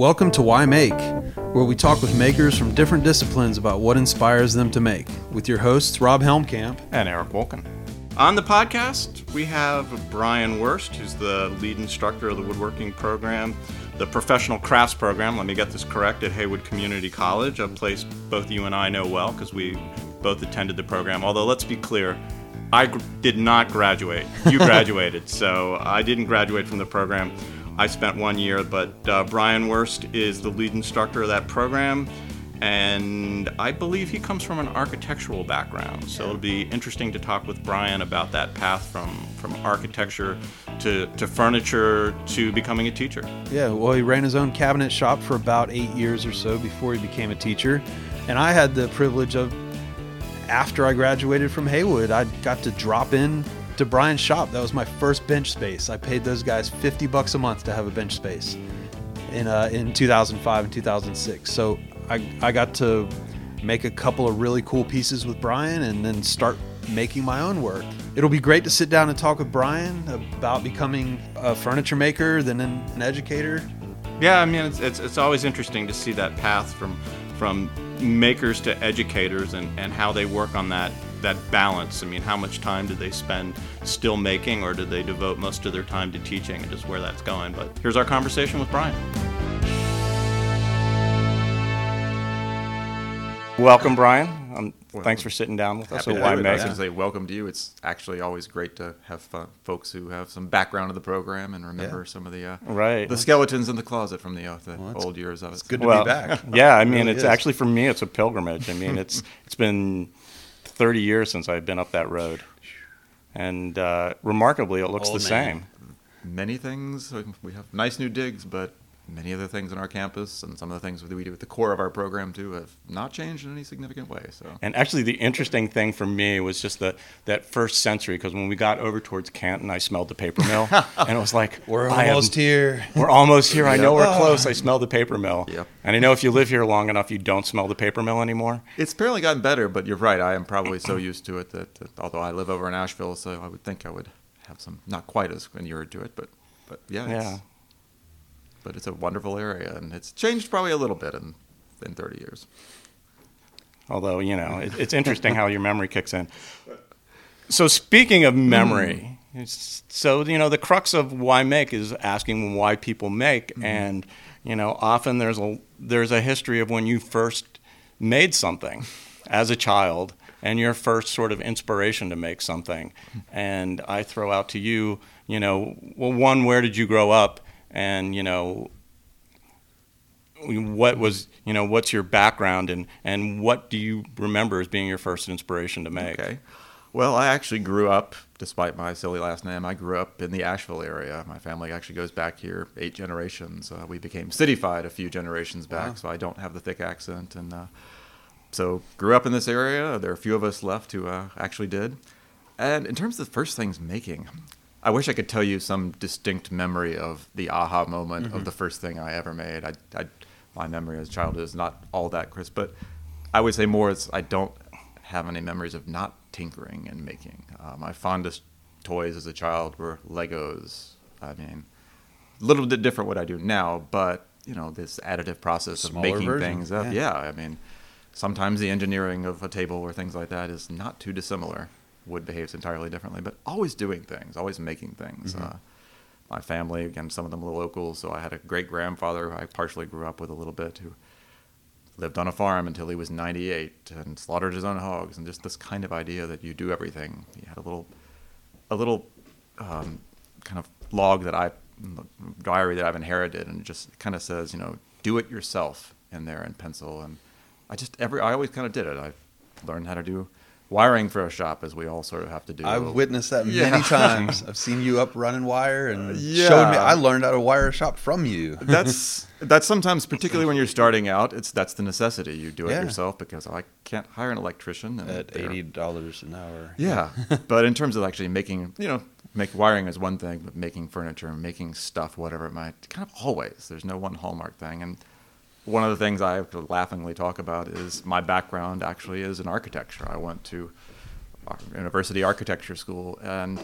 Welcome to Why Make, where we talk with makers from different disciplines about what inspires them to make, with your hosts Rob Helmkamp and Eric Wolkin. On the podcast, we have Brian Wurst, who's the lead instructor of the woodworking program, the professional crafts program, let me get this correct, at Haywood Community College, a place both you and I know well because we both attended the program, although let's be clear, I did not graduate. You graduated, so I didn't graduate from the program. I spent 1 year, but Brian Wurst is the lead instructor of that program, and I believe he comes from an architectural background. So it'll be interesting to talk with Brian about that path from architecture to furniture to becoming a teacher. Yeah, well, he ran his own cabinet shop for about 8 years or so before he became a teacher, and I had the privilege of, after I graduated from Haywood, I got to drop in to Brian's shop. That was my first bench space. I paid those guys $50 a month to have a bench space in 2005 and 2006. So I got to make a couple of really cool pieces with Brian and then start making my own work. It'll be great to sit down and talk with Brian about becoming a furniture maker, then an educator. Yeah, I mean, it's always interesting to see that path from makers to educators and how they work on that balance. I mean, how much time do they spend still making, or do they devote most of their time to teaching, and just where that's going. But here's our conversation with Brian. Welcome, Brian. Thanks for sitting down with us. Happy to do it. I was going to say welcome to you. It's actually always great to have folks who have some background of the program and remember some of the skeletons in the closet from the old years of it. It's good to be back. Yeah, I mean, it's actually, for me, it's a pilgrimage. I mean, it's been 30 years since I've been up that road, and remarkably, it looks old the man. Same. Many things. We have nice new digs, but many other things on our campus, and some of the things that we do at the core of our program too, have not changed in any significant way. So, and actually, the interesting thing for me was just that first century, because when we got over towards Canton, I smelled the paper mill, and it was like, we're almost here. I know we're close. I smell the paper mill. Yep. And I know if you live here long enough, you don't smell the paper mill anymore. It's apparently gotten better, but you're right. I am probably so used to it that although I live over in Asheville, so I would think I would have some, not quite as inured to it, but yeah. But it's a wonderful area, and it's changed probably a little bit in 30 years. Although, you know, it's interesting how your memory kicks in. So speaking of memory, so, you know, the crux of Why Make is asking why people make. Mm-hmm. And, you know, often there's a history of when you first made something as a child and your first sort of inspiration to make something. And I throw out to you, you know, well, one, where did you grow up? And, you know, what's your background, and what do you remember as being your first inspiration to make? Okay. Well, I actually grew up, despite my silly last name, I grew up in the Asheville area. My family actually goes back here 8 generations. We became cityfied a few generations back, so I don't have the thick accent. And so grew up in this area. There are a few of us left who actually did. And in terms of the first things making, I wish I could tell you some distinct memory of the aha moment of the first thing I ever made. My memory as a child is not all that crisp, but I would say more is I don't have any memories of not tinkering and making. My fondest toys as a child were Legos. I mean, a little bit different what I do now, but, you know, this additive process of making things up. Yeah, I mean, sometimes the engineering of a table or things like that is not too dissimilar. Wood behaves entirely differently, but always doing things, always making things. My family, again, some of them were locals, so I had a great-grandfather who I partially grew up with a little bit, who lived on a farm until he was 98 and slaughtered his own hogs, and just this kind of idea that you do everything. He had a little kind of log diary that I've inherited, and it just kind of says, you know, do it yourself in there in pencil, and I always kind of did it. I learned how to do wiring for a shop, as we all sort of have to do. I've witnessed that many times. I've seen you up running wire and showed me. I learned how to wire a shop from you. That's sometimes, particularly when you're starting out, that's the necessity. You do it yourself because I can't hire an electrician. And at $80 an hour. Yeah. But in terms of actually making, you know, wiring is one thing, but making furniture, making stuff, whatever it might, kind of always. There's no one hallmark thing. And one of the things I laughingly talk about is my background actually is in architecture. I went to university architecture school, and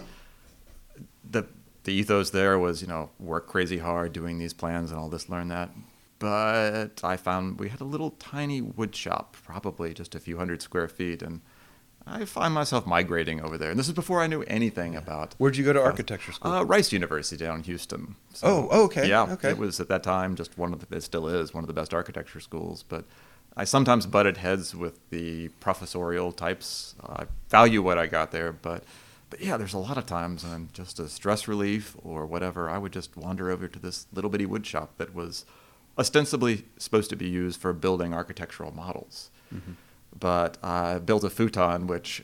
the ethos there was, you know, work crazy hard, doing these plans and all this, learn that. But I found we had a little tiny wood shop, probably just a few hundred square feet, and I find myself migrating over there. And this is before I knew anything about... Where'd you go to architecture school? Rice University down in Houston. So, okay. Yeah, okay. It was at that time just it still is one of the best architecture schools. But I sometimes butted heads with the professorial types. I value what I got there, but yeah, there's a lot of times when just as stress relief or whatever, I would just wander over to this little bitty wood shop that was ostensibly supposed to be used for building architectural models. Mm-hmm. But I built a futon, which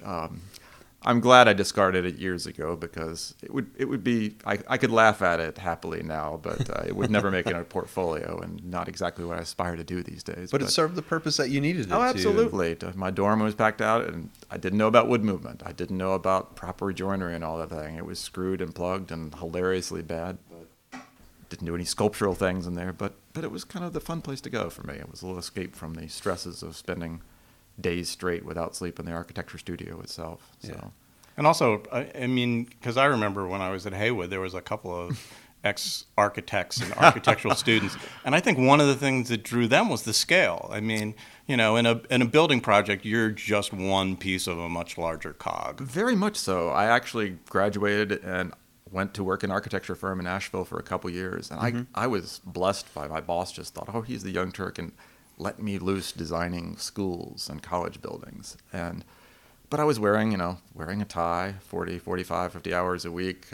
I'm glad I discarded it years ago because it would be, I could laugh at it happily now, but it would never make it in a portfolio and not exactly what I aspire to do these days. But it served the purpose that you needed it to. Oh, absolutely. My dorm was packed out and I didn't know about wood movement. I didn't know about proper joinery and all that thing. It was screwed and plugged and hilariously bad. Didn't do any sculptural things in there, but it was kind of the fun place to go for me. It was a little escape from the stresses of spending days straight without sleep in the architecture studio itself. So. Yeah. And also, I mean, because I remember when I was at Haywood, there was a couple of ex-architects and architectural students, and I think one of the things that drew them was the scale. I mean, you know, in a building project, you're just one piece of a much larger cog. Very much so. I actually graduated and went to work in an architecture firm in Asheville for a couple years, and mm-hmm. I was blessed by my boss. Just thought, oh, he's the young Turk, and let me loose designing schools and college buildings. But I was wearing a tie 40, 45, 50 hours a week,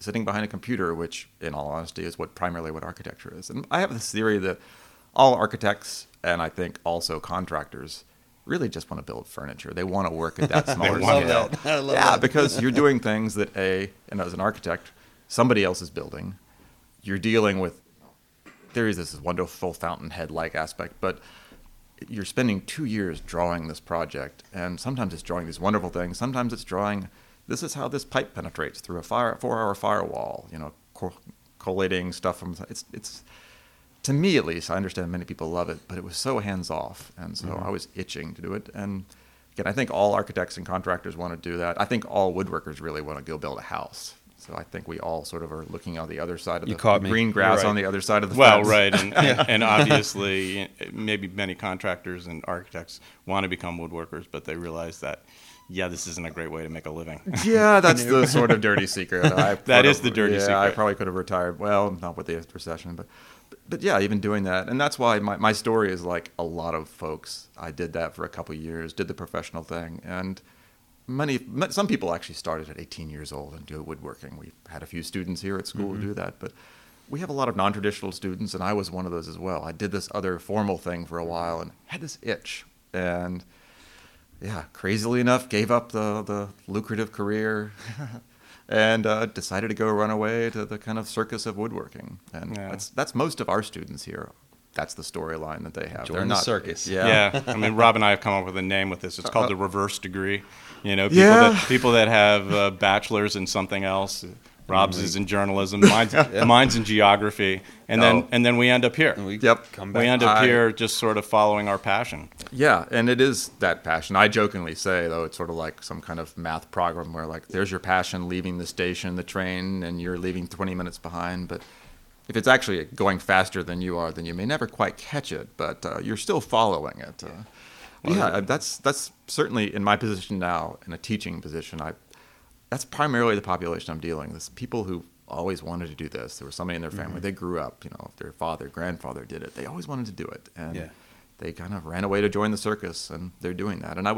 sitting behind a computer, which in all honesty is primarily what architecture is. And I have this theory that all architects, and I think also contractors, really just want to build furniture. They want to work at that smaller scale. I love that. Because you're doing things that as an architect, somebody else is building. You're dealing with, there is this wonderful fountainhead-like aspect, but you're spending 2 years drawing this project, and sometimes it's drawing these wonderful things. Sometimes it's drawing, this is how this pipe penetrates through a 4-hour firewall, collating stuff from, it's to me, at least, I understand many people love it, but it was so hands-off, and so mm-hmm. I was itching to do it. And again, I think all architects and contractors want to do that. I think all woodworkers really want to go build a house. So I think we all sort of are looking on the other side of the green grass right. on the other side of the fence. Well, right, and obviously, maybe many contractors and architects want to become woodworkers, but they realize that, this isn't a great way to make a living. Yeah, that's the sort of dirty secret. That is the dirty secret. I probably could have retired. Well, not with the recession, but yeah, even doing that. And that's why my story is like a lot of folks. I did that for a couple of years, did the professional thing. And some people actually started at 18 years old and do woodworking. We had a few students here at school mm-hmm. who do that. But we have a lot of non-traditional students, and I was one of those as well. I did this other formal thing for a while and had this itch. And yeah, crazily enough, gave up the lucrative career and decided to go run away to the kind of circus of woodworking. And that's most of our students here. That's the storyline that they have. Join the circus. Yeah. I mean, Rob and I have come up with a name with this. It's called the reverse degree. You know, people that have bachelors in something else. Rob's is in journalism. Mine's in geography. And then we end up here. We end up here just sort of following our passion. Yeah, and it is that passion. I jokingly say, though, it's sort of like some kind of math program where, like, there's your passion leaving the station, the train, and you're leaving 20 minutes behind. But if it's actually going faster than you are, then you may never quite catch it, but you're still following it. That's certainly in my position now, in a teaching position, that's primarily the population I'm dealing with. People who always wanted to do this. There was somebody in their family. Mm-hmm. They grew up, their father, grandfather did it. They always wanted to do it. And they kind of ran away to join the circus, and they're doing that. And I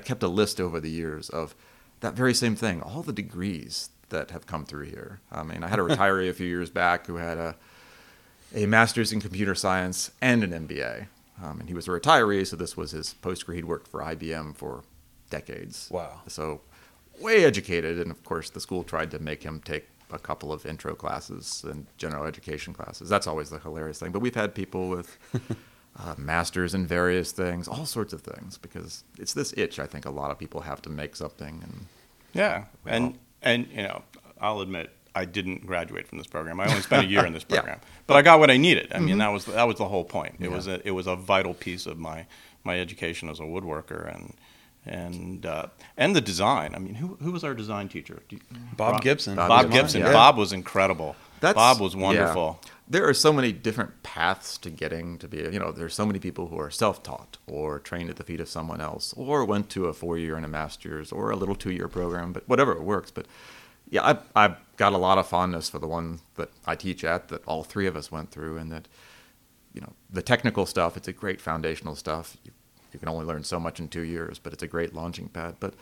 kept a list over the years of that very same thing, all the degrees that have come through here. I mean, I had a retiree a few years back who had a master's in computer science and an MBA. And he was a retiree, so this was his post-grad. He'd worked for IBM for decades. Wow. So way educated. And of course, the school tried to make him take a couple of intro classes and general education classes. That's always the hilarious thing. But we've had people with masters in various things, all sorts of things, because it's this itch I think a lot of people have to make something. And I'll admit, I didn't graduate from this program. I only spent a year in this program, but I got what I needed. I mean, mm-hmm. that was the whole point. It was a vital piece of my education as a woodworker and the design. I mean, who was our design teacher? Bob Gibson. Bob was incredible. Bob was wonderful. Yeah. There are so many different paths to getting to be, there's so many people who are self-taught or trained at the feet of someone else or went to a 4-year and a master's or a little 2-year program, but whatever it works. But yeah, I've got a lot of fondness for the one that I teach at that all three of us went through, and that, the technical stuff, it's a great foundational stuff. You can only learn so much in 2 years, but it's a great launching pad. But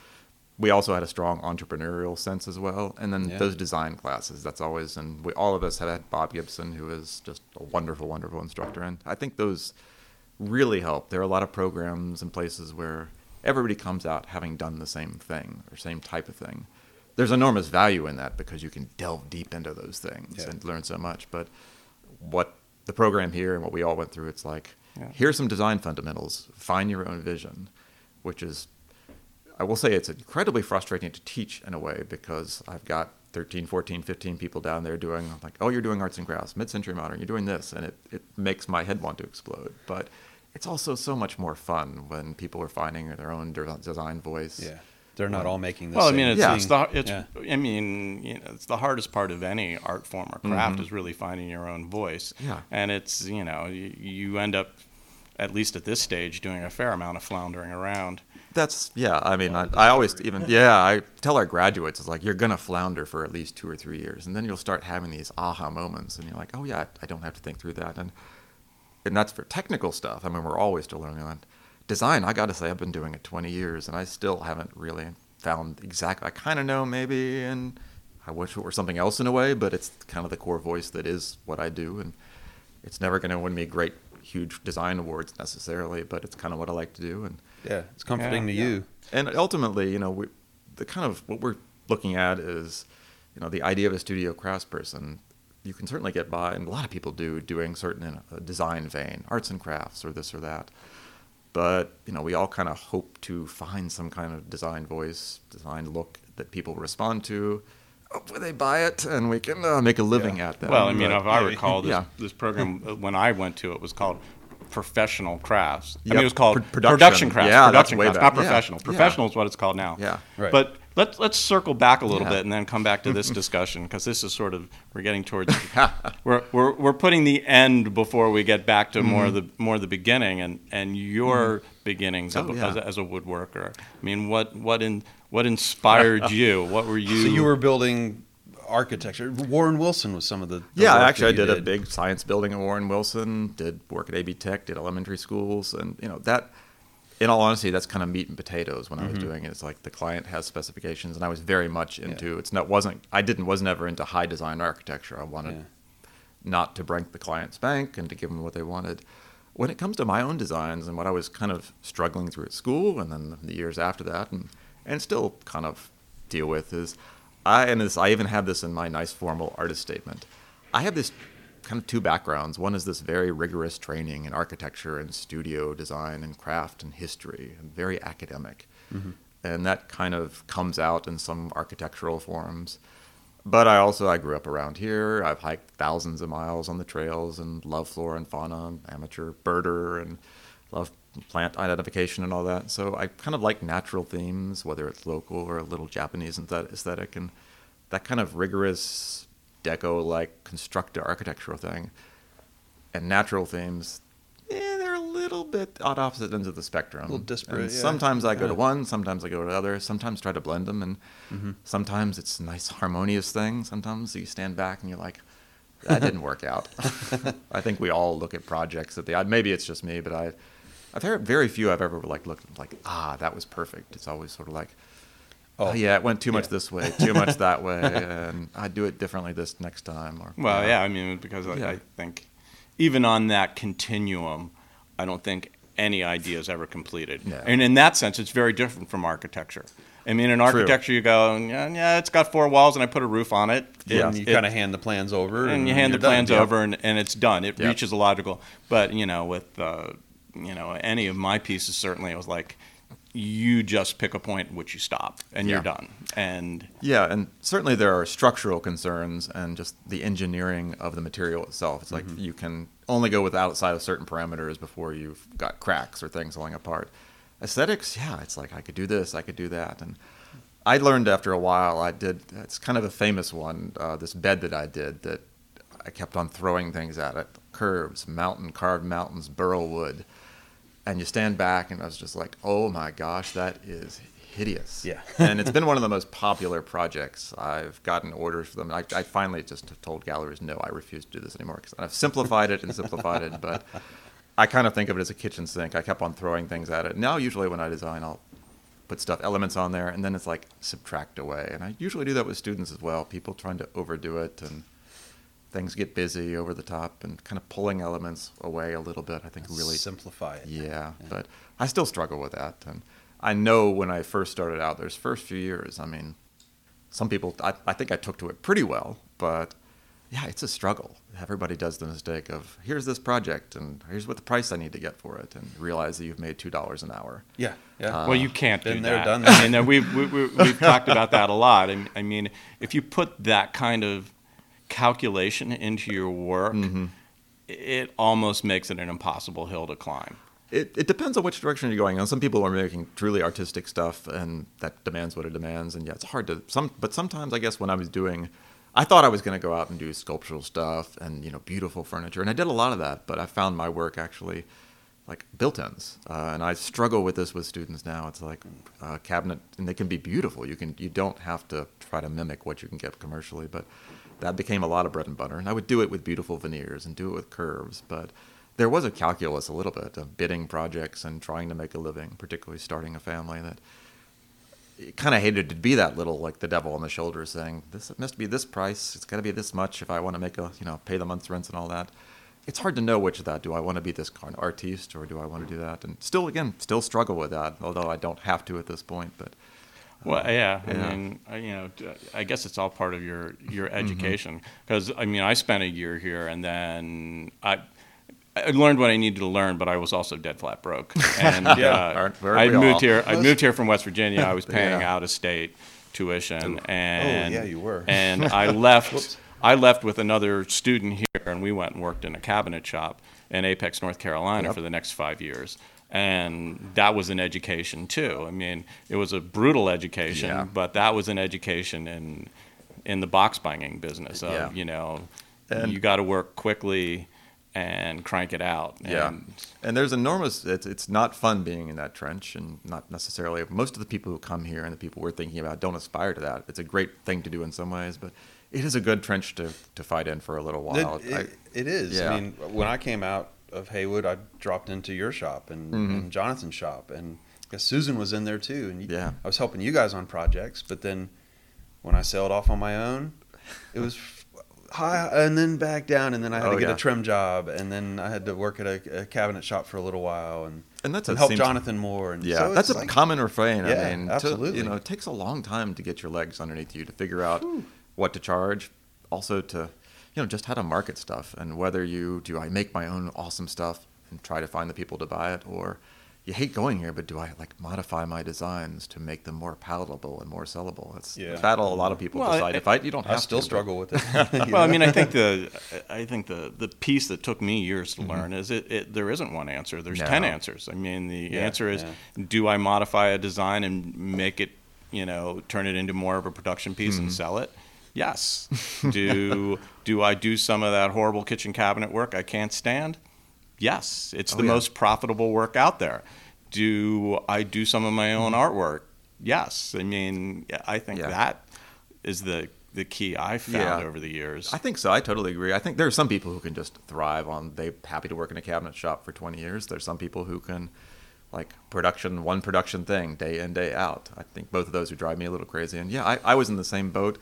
we also had a strong entrepreneurial sense as well. And then those design classes, that's always, and all of us had Bob Gibson, who is just a wonderful, wonderful instructor. And I think those really help. There are a lot of programs and places where everybody comes out having done the same thing or same type of thing. There's enormous value in that because you can delve deep into those things and learn so much. But what the program here and what we all went through, it's like, here's some design fundamentals, find your own vision, which is, I will say it's incredibly frustrating to teach in a way, because I've got 13, 14, 15 people down there doing, like, oh, you're doing arts and crafts, mid-century modern, you're doing this, and it makes my head want to explode. But it's also so much more fun when people are finding their own design voice. Yeah, they're not all making the same. It's the hardest part of any art form or craft is really finding your own voice. Yeah. And it's, you end up, at least at this stage, doing a fair amount of floundering around. I always I tell our graduates, it's like, you're going to flounder for at least 2 or 3 years, and then you'll start having these aha moments, and you're like, oh yeah, I don't have to think through that. And that's for technical stuff. I mean, we're always still learning on design. I got to say, I've been doing it 20 years, and I still haven't really found exactly, I kind of know maybe, and I wish it were something else in a way, but it's kind of the core voice that is what I do, and it's never going to win me great, huge design awards necessarily, but it's kind of what I like to do. And yeah, it's comforting to you. And ultimately, the kind of what we're looking at is, the idea of a studio craftsperson. You can certainly get by, and a lot of people doing certain design vein, arts and crafts, or this or that. But, we all kind of hope to find some kind of design voice, design look that people respond to. Hopefully they buy it, and we can make a living at that. Well, if I recall, this program, when I went to it, was called Professional Crafts. Yep. I mean, it was called Production Crafts. Yeah, Production Crafts, not Professional. Yeah. Professional is what it's called now. Yeah, right. But let's circle back a little bit and then come back to this discussion, because this is sort of, we're getting towards we're putting the end before we get back to more of the beginning and your beginnings as a woodworker. I mean, what inspired you? What were you? So you were building architecture. Warren Wilson was some of the work actually that I did a big science building at Warren Wilson, did work at AB Tech, did elementary schools, and that, in all honesty, that's kind of meat and potatoes when I was doing it. It's like the client has specifications, and I was very much into I was never into high design architecture. I wanted not to break the client's bank and to give them what they wanted. When it comes to my own designs and what I was kind of struggling through at school and then the years after that and still kind of deal with is, I even have this in my nice formal artist statement. I have this kind of two backgrounds. One is this very rigorous training in architecture and studio design and craft and history, and very academic. And that kind of comes out in some architectural forms. But I grew up around here. I've hiked thousands of miles on the trails and love flora and fauna, amateur birder, and love plant identification and all that. So I kind of like natural themes, whether it's local or a little Japanese aesthetic, and that kind of rigorous deco-like constructive architectural thing. And natural themes, they're a little bit at opposite ends of the spectrum. A little disparate, sometimes I go to one, sometimes I go to the other, sometimes try to blend them, and sometimes it's a nice harmonious thing. Sometimes you stand back and you're like, that didn't work out. I think we all look at projects maybe it's just me, but I've heard very few I've ever like looked and like, that was perfect. It's always sort of like, it went too much this way, too much that way, and I'd do it differently this next time. Or I think even on that continuum, I don't think any idea is ever completed. No. And in that sense, it's very different from architecture. I mean, in architecture, you go, it's got four walls, and I put a roof on it. And you kind of hand the plans over. And you hand the plans over, and it's done. It reaches a logical. But, with... any of my pieces, certainly, it was like, you just pick a point at which you stop, and you're done. And and certainly there are structural concerns and just the engineering of the material itself. It's like you can only go with outside of certain parameters before you've got cracks or things falling apart. Aesthetics, it's like, I could do this, I could do that. And I learned after a while, it's kind of a famous one, this bed that I did that I kept on throwing things at it. Curves, carved mountains, burl wood. And you stand back, and I was just like, oh my gosh, that is hideous. Yeah. And it's been one of the most popular projects. I've gotten orders for them. I finally just told galleries, no, I refuse to do this anymore. Because I've simplified it and simplified it, but I kind of think of it as a kitchen sink. I kept on throwing things at it. Now, usually when I design, I'll put elements on there, and then it's like subtract away. And I usually do that with students as well, people trying to overdo it, and things get busy over the top, and kind of pulling elements away a little bit, I think, really simplify it. Yeah, but I still struggle with that. And I know when I first started out, those first few years, I mean, some people, I think I took to it pretty well, but yeah, it's a struggle. Everybody does the mistake of, here's this project, and here's what the price I need to get for it, and realize that you've made $2 an hour. Yeah. Well, you can't do that. Done that. I mean, we've talked about that a lot. I mean, if you put that kind of calculation into your work, mm-hmm. it almost makes it an impossible hill to climb. It depends on which direction you're going. Some people are making truly artistic stuff, and that demands what it demands, and yeah, it's hard to... But sometimes, I guess, when I was doing... I thought I was going to go out and do sculptural stuff and, you know, beautiful furniture. And I did a lot of that, but I found my work actually like built-ins. And I struggle with this with students now. It's like a cabinet, and they can be beautiful. You don't have to try to mimic what you can get commercially, but that became a lot of bread and butter. And I would do it with beautiful veneers and do it with curves. But there was a calculus a little bit of bidding projects and trying to make a living, particularly starting a family, that... kind of hated to be that little, like the devil on the shoulder saying, it must be this price, it's got to be this much if I want to make pay the month's rents and all that. It's hard to know which of that. Do I want to be this kind of artiste, or do I want to do that? And still struggle with that, although I don't have to at this point. But I mean, I guess it's all part of your education. Because, mm-hmm. I mean, I spent a year here, and then I learned what I needed to learn, but I was also dead flat broke. And I moved here from West Virginia. I was paying out-of-state tuition, and you were. And I left. I left with another student here, and we went and worked in a cabinet shop in Apex, North Carolina, for the next 5 years. And that was an education too. I mean, it was a brutal education, but that was an education in the box banging business. You got to work quickly and crank it out. And there's enormous... It's not fun being in that trench, and not necessarily... Most of the people who come here and the people we're thinking about don't aspire to that. It's a great thing to do in some ways, but it is a good trench to fight in for a little while. It is. Yeah. I mean, when I came out of Haywood, I dropped into your shop and Jonathan's shop, and I guess Susan was in there too. And I was helping you guys on projects, but then when I sailed off on my own, it was... high and then back down, and then I had to get a trim job, and then I had to work at a cabinet shop for a little while, and that's help Jonathan more. And so that's a common refrain. Yeah, I mean, absolutely. It takes a long time to get your legs underneath you to figure out what to charge, also to, just how to market stuff, and whether I make my own awesome stuff and try to find the people to buy it, or you hate going here, but do I modify my designs to make them more palatable and more sellable? It's a battle a lot of people decide. I still struggle with it. Well, I mean, I think the piece that took me years to learn is it there isn't one answer. There's 10 answers. I mean, the answer is, do I modify a design and make it, turn it into more of a production piece and sell it? Yes. Do I do some of that horrible kitchen cabinet work I can't stand? Yes, it's the most profitable work out there. Do I do some of my own artwork? Yes. I mean, I think that is the key I've found over the years. I think so. I totally agree. I think there are some people who can just thrive on, they're happy to work in a cabinet shop for 20 years. There's some people who can, like, one production thing, day in, day out. I think both of those would drive me a little crazy. And I was in the same boat.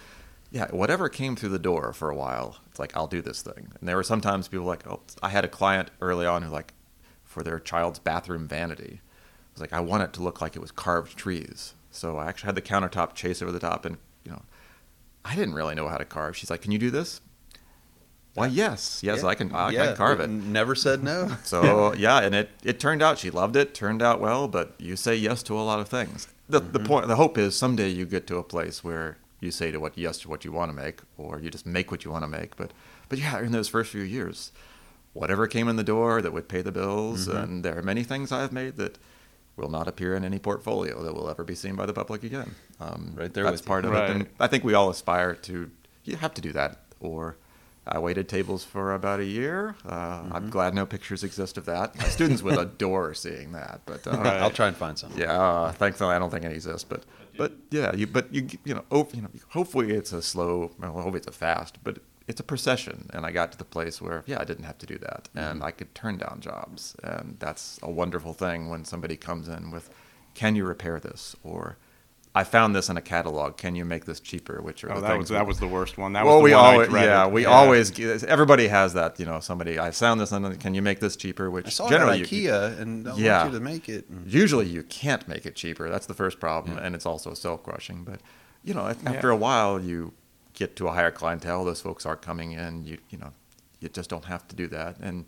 Yeah, whatever came through the door for a while, it's like, I'll do this thing. And there were sometimes people like, I had a client early on who, like, for their child's bathroom vanity, it was like, I want it to look like it was carved trees. So I actually had the countertop chase over the top, and, I didn't really know how to carve. She's like, can you do this? Why, yes, I can carve it. Never said no. So, and it turned out, she loved it, turned out well, but you say yes to a lot of things. The hope is someday you get to a place where you say yes to what you want to make, or you just make what you want to make. But in those first few years, whatever came in the door that would pay the bills, and there are many things I've made that will not appear in any portfolio that will ever be seen by the public again. Right there, that's part of it. And I think we all aspire to. You have to do that, or I waited tables for about a year. I'm glad no pictures exist of that. My students would adore seeing that. But I'll try and find some. Yeah, thankfully I don't think it exists. But yeah, you know, hopefully it's a slow. Well, hopefully it's a fast, but it's a procession. And I got to the place where I didn't have to do that, and I could turn down jobs, and that's a wonderful thing when somebody comes in with, "Can you repair this?" or "I found this in a catalog. Can you make this cheaper?" Which are that was the worst one. That was the one I dreaded. Yeah, always. Everybody has that. You know, somebody. "I found this. And can you make this cheaper?" Which I saw generally at IKEA, and I want you to make it. Usually, you can't make it cheaper. That's the first problem, and it's also self-crushing. But you know, after a while, you get to a higher clientele. Those folks are coming in. You just don't have to do that, and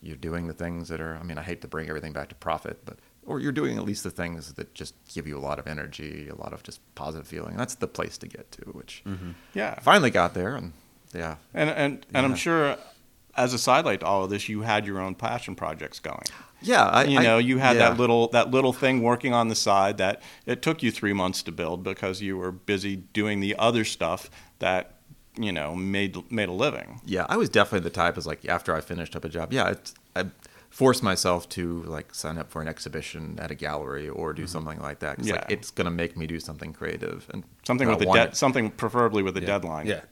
you're doing the things that are. I mean, I hate to bring everything back to profit, but. Or you're doing at least the things that just give you a lot of energy, a lot of just positive feeling. That's the place to get to, which finally got there. And I'm sure as a sidelight to all of this, you had your own passion projects going. Yeah. You had that little thing working on the side that it took you 3 months to build because you were busy doing the other stuff that, you know, made a living. Yeah. I was definitely the type is like after I finished up a job. Yeah. I force myself to like sign up for an exhibition at a gallery or do something like that. Yeah. Like, it's going to make me do something creative and something with something preferably with a deadline. Yeah.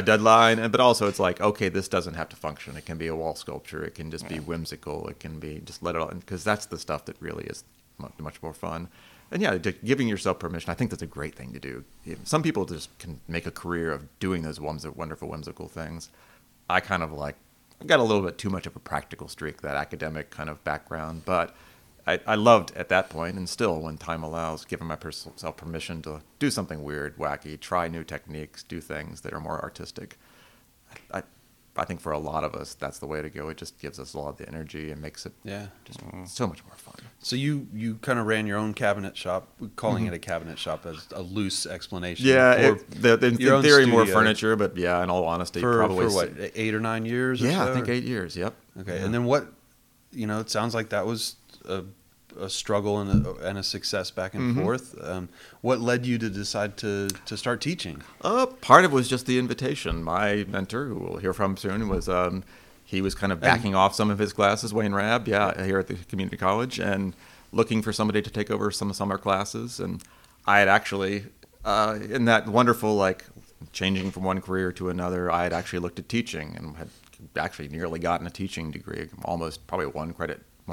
Deadline. But also it's like, okay, this doesn't have to function. It can be a wall sculpture. It can just be whimsical. It can be just let it all, because that's the stuff that really is much more fun. And giving yourself permission, I think that's a great thing to do. Some people just can make a career of doing those wonderful, whimsical things. I kind of like, I got a little bit too much of a practical streak, that academic kind of background, but I loved at that point, and still, when time allows, giving myself permission to do something weird, wacky, try new techniques, do things that are more artistic. I think for a lot of us, that's the way to go. It just gives us a lot of the energy and makes it just so much more fun. So you kind of ran your own cabinet shop, calling it a cabinet shop as a loose explanation. Yeah, in theory, more furniture, but in all honesty, probably. For what, 8 or 9 years or so? Yeah, I think 8 years, yep. Okay, and then what, you know, it sounds like that was a struggle and a success back and forth. What led you to decide to start teaching? Part of it was just the invitation. My mentor, who we'll hear from soon, was he was kind of backing off some of his classes, Wayne Raab, here at the community college, and looking for somebody to take over some summer classes. And I had actually, in that wonderful, like, changing from one career to another, I had actually looked at teaching and had actually nearly gotten a teaching degree, almost probably one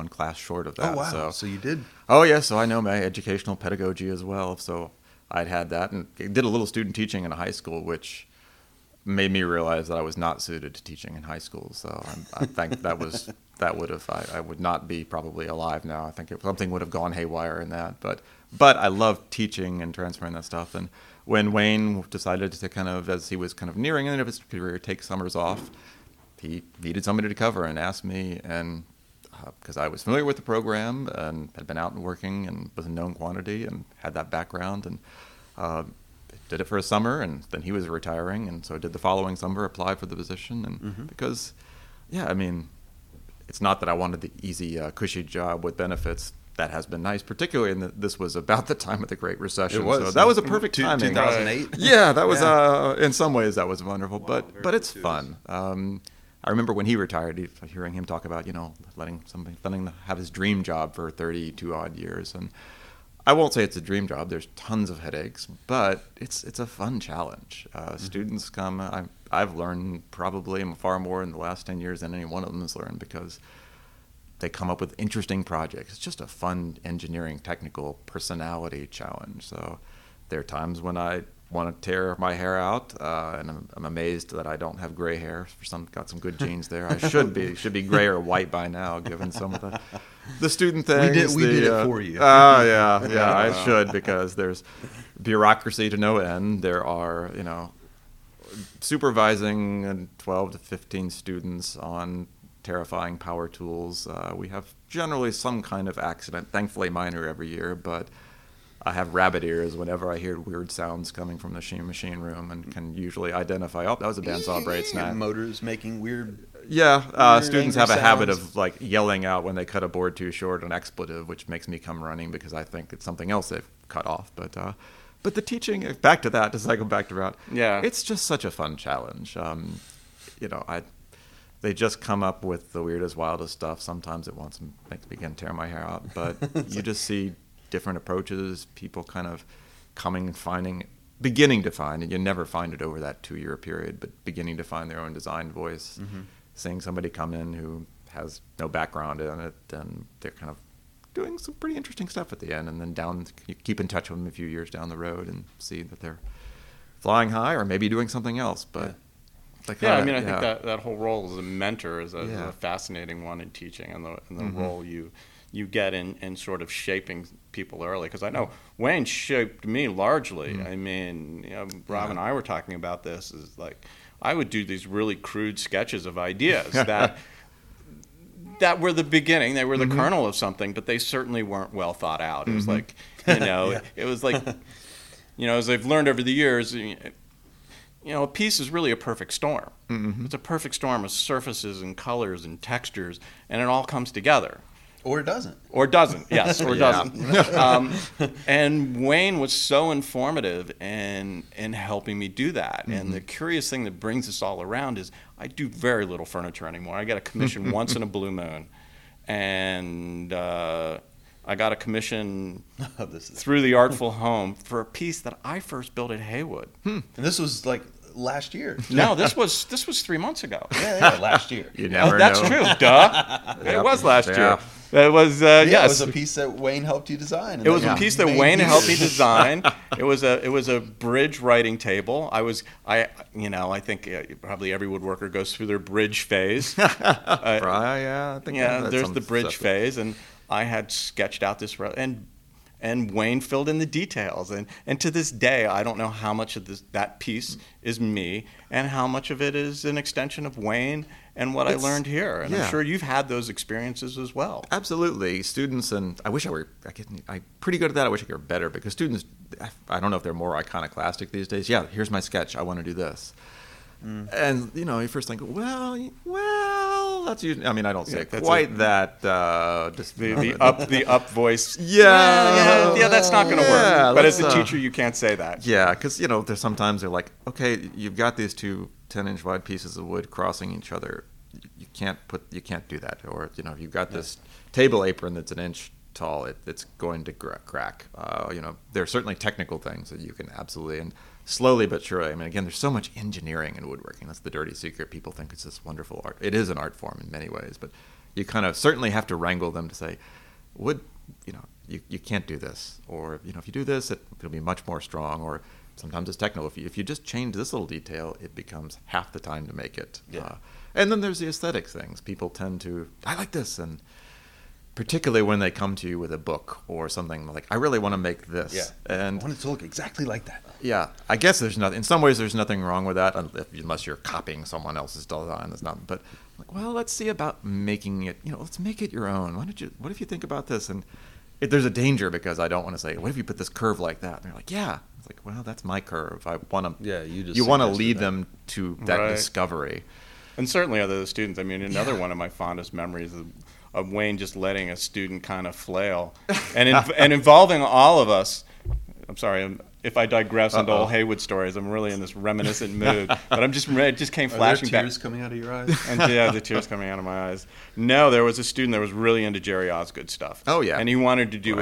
class short of that. Oh, wow. So you did. Oh, yeah. So I know my educational pedagogy as well. So I'd had that and did a little student teaching in a high school, which made me realize that I was not suited to teaching in high school. So I think I would not be probably alive now. I think something would have gone haywire in that. But I love teaching and transferring that stuff. And when Wayne decided to kind of, as he was kind of nearing the end of his career, take summers off, he needed somebody to cover and asked me, and because I was familiar with the program and had been out and working and was a known quantity and had that background, and did it for a summer, and then he was retiring, and so I did the following summer, applied for the position, and because, I mean, it's not that I wanted the easy, cushy job with benefits. That has been nice, particularly in this was about the time of the Great Recession. It was. So that was a perfect timing. 2008? Yeah, that was, in some ways, that was wonderful, wow, but it's fun. I remember when he retired, hearing him talk about, you know, letting him have his dream job for 32 odd years. And I won't say it's a dream job. There's tons of headaches, but it's a fun challenge. Students come. I've learned probably far more in the last 10 years than any one of them has learned, because they come up with interesting projects. It's just a fun engineering, technical personality challenge. So there are times when I want to tear my hair out, and I'm amazed that I don't have gray hair. Got some good genes there. I should be gray or white by now, given some of the student things. We did it for you. Oh yeah. I should, because there's bureaucracy to no end. There are, you know, supervising 12 to 15 students on terrifying power tools. We have generally some kind of accident, thankfully minor every year, but I have rabbit ears whenever I hear weird sounds coming from the machine room, and can usually identify, that was a bandsaw braid snap. Motors making weird. Yeah, students have a habit of like yelling out when they cut a board too short, an expletive, which makes me come running because I think it's something else they've cut off. But the teaching, back to that, to cycle back to route. Yeah, it's just such a fun challenge. you know, they just come up with the weirdest, wildest stuff. Sometimes it wants them, makes me again tear my hair out, but you just see different approaches, people kind of coming and finding, beginning to find, and you never find it over that 2-year period, but beginning to find their own design voice, mm-hmm. seeing somebody come in who has no background in it, and they're kind of doing some pretty interesting stuff at the end, and then down, you keep in touch with them a few years down the road and see that they're flying high or maybe doing something else. But I think that whole role as a mentor is a fascinating one in teaching, and the mm-hmm. role you get in sort of shaping people early. Because I know Wayne shaped me largely. Mm-hmm. I mean, you know, Rob and I were talking about this, is like I would do these really crude sketches of ideas that were the beginning, they were the mm-hmm. kernel of something, but they certainly weren't well thought out. It was mm-hmm. like, you know, it was like, you know, as I've learned over the years, you know, a piece is really a perfect storm. Mm-hmm. It's a perfect storm of surfaces and colors and textures, and it all comes together. Or doesn't. And Wayne was so informative in helping me do that. Mm-hmm. And the curious thing that brings us all around is I do very little furniture anymore. I got a commission once in a blue moon. And I got a commission through the Artful Home for a piece that I first built at Haywood. Hmm. And this was like last year. No, this was 3 months ago. Last year. You never know. That's true, duh. Yep. It was last year. It was it was a piece that Wayne helped you design. And it was a piece that Wayne helped me design. It was a bridge writing table. I think probably every woodworker goes through their bridge phase. There's the bridge phase, and I had sketched out this row, and Wayne filled in the details, and to this day I don't know how much of that piece is me and how much of it is an extension of Wayne and what I learned here. And I'm sure you've had those experiences as well. Absolutely. Students, and I'm pretty good at that. I wish I were better, because students, I don't know if they're more iconoclastic these days. Yeah, here's my sketch. I want to do this. Mm. And, you know, you first think, well, that's usually, I mean, I don't say quite that. Just the up voice. Yeah. Yeah, that's not going to work. But as a teacher, you can't say that. Yeah, because, you know, sometimes they're like, okay, you've got these two 10-inch wide pieces of wood crossing each other. You can't do that. Or, you know, you've got this table apron that's an inch tall. It's going to crack. You know, there are certainly technical things that you can absolutely, and slowly but surely. I mean, again, there's so much engineering in woodworking. That's the dirty secret. People think it's this wonderful art. It is an art form in many ways, but you kind of certainly have to wrangle them to say, wood, you know, you can't do this. Or, you know, if you do this, it'll be much more strong. Or sometimes it's technical. If you just change this little detail, it becomes half the time to make it. Yeah. And then there's the aesthetics things. People tend to, I like this. And particularly when they come to you with a book or something like, I really want to make this. Yeah. And I want it to look exactly like that. Yeah. I guess in some ways there's nothing wrong with that, unless you're copying someone else's design. That's not, but like, well, let's see about making it, you know, let's make it your own. What if you think about this? And there's a danger, because I don't want to say, what if you put this curve like that? And they're like, yeah. It's like, well, that's my curve. I want to. Yeah, you want to lead them to that discovery. And certainly other students. I mean, another one of my fondest memories of Wayne just letting a student kind of flail, and and involving all of us. I'm sorry if I digress into old Haywood stories. I'm really in this reminiscent mood, but it just came flashing back. Are there tears coming out of your eyes? And yeah, the tears coming out of my eyes. No, there was a student that was really into Jere Osgood stuff. Oh yeah, and he wanted to do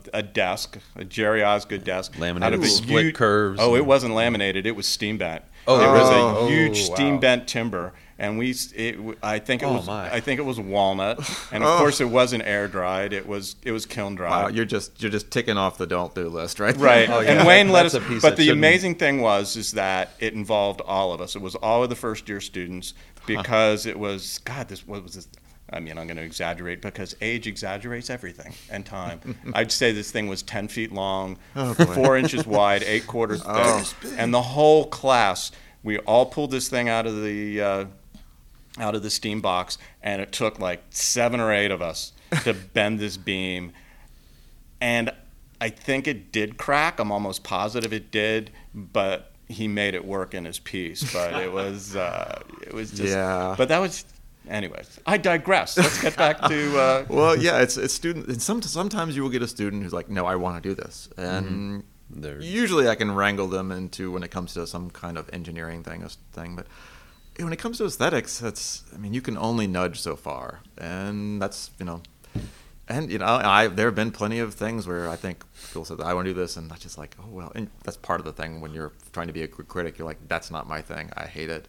a desk, a Jere Osgood desk. Laminated with split curves. Oh, it wasn't laminated. It was steam bent. Oh, it was a huge steam bent timber, and I think it was walnut, and of course it wasn't air dried. It was kiln dried. Wow, you're just ticking off the don't do list, right? Right. Oh, yeah. And Wayne let us. But the amazing thing was that it involved all of us. It was all of the first year students, because it was what was this? I mean, I'm going to exaggerate, because age exaggerates everything, and time. I'd say this thing was 10 feet long, 4 inches wide, 8 quarters thick, and the whole class, we all pulled this thing out of the steam box, and it took like 7 or 8 of us to bend this beam, and I think it did crack. I'm almost positive it did, but he made it work in his piece. But it was just. Yeah. But that was. Anyways, I digress. Let's get back to. Well, yeah, it's student. And sometimes you will get a student who's like, "No, I want to do this," and usually I can wrangle them into when it comes to some kind of engineering thing. But when it comes to aesthetics, that's, I mean, you can only nudge so far. And that's, you know, and, you know, there have been plenty of things where I think people said, I want to do this. And I just like, oh, well, and that's part of the thing when you're trying to be a critic. You're like, that's not my thing. I hate it.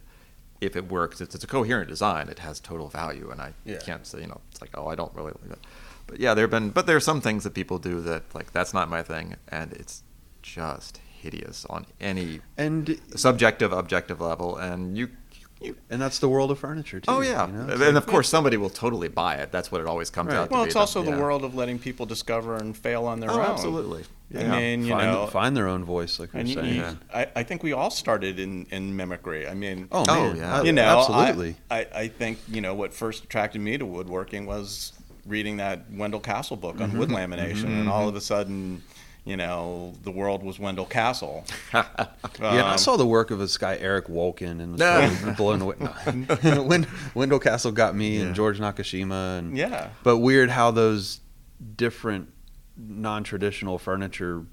If it works, it's a coherent design. It has total value. And I can't say, you know, it's like, oh, I don't really like that. But yeah, there are some things that people do that, like, that's not my thing. And it's just hideous on any subjective, objective level. And and that's the world of furniture, too. Oh, yeah. You know? And, of course, somebody will totally buy it. That's what it always comes out to be. Well, it's also the world of letting people discover and fail on their own. Oh, absolutely. Yeah. I mean, find their own voice, like we were saying. I think we all started in mimicry. I mean, absolutely. I think, you know, what first attracted me to woodworking was reading that Wendell Castle book on wood lamination. Mm-hmm. And all of a sudden, you know, the world was Wendell Castle. I saw the work of this guy, Eric Wolkin, and was totally blown away. No. Wendell Castle got me and George Nakashima. And, but weird how those different non-traditional furniture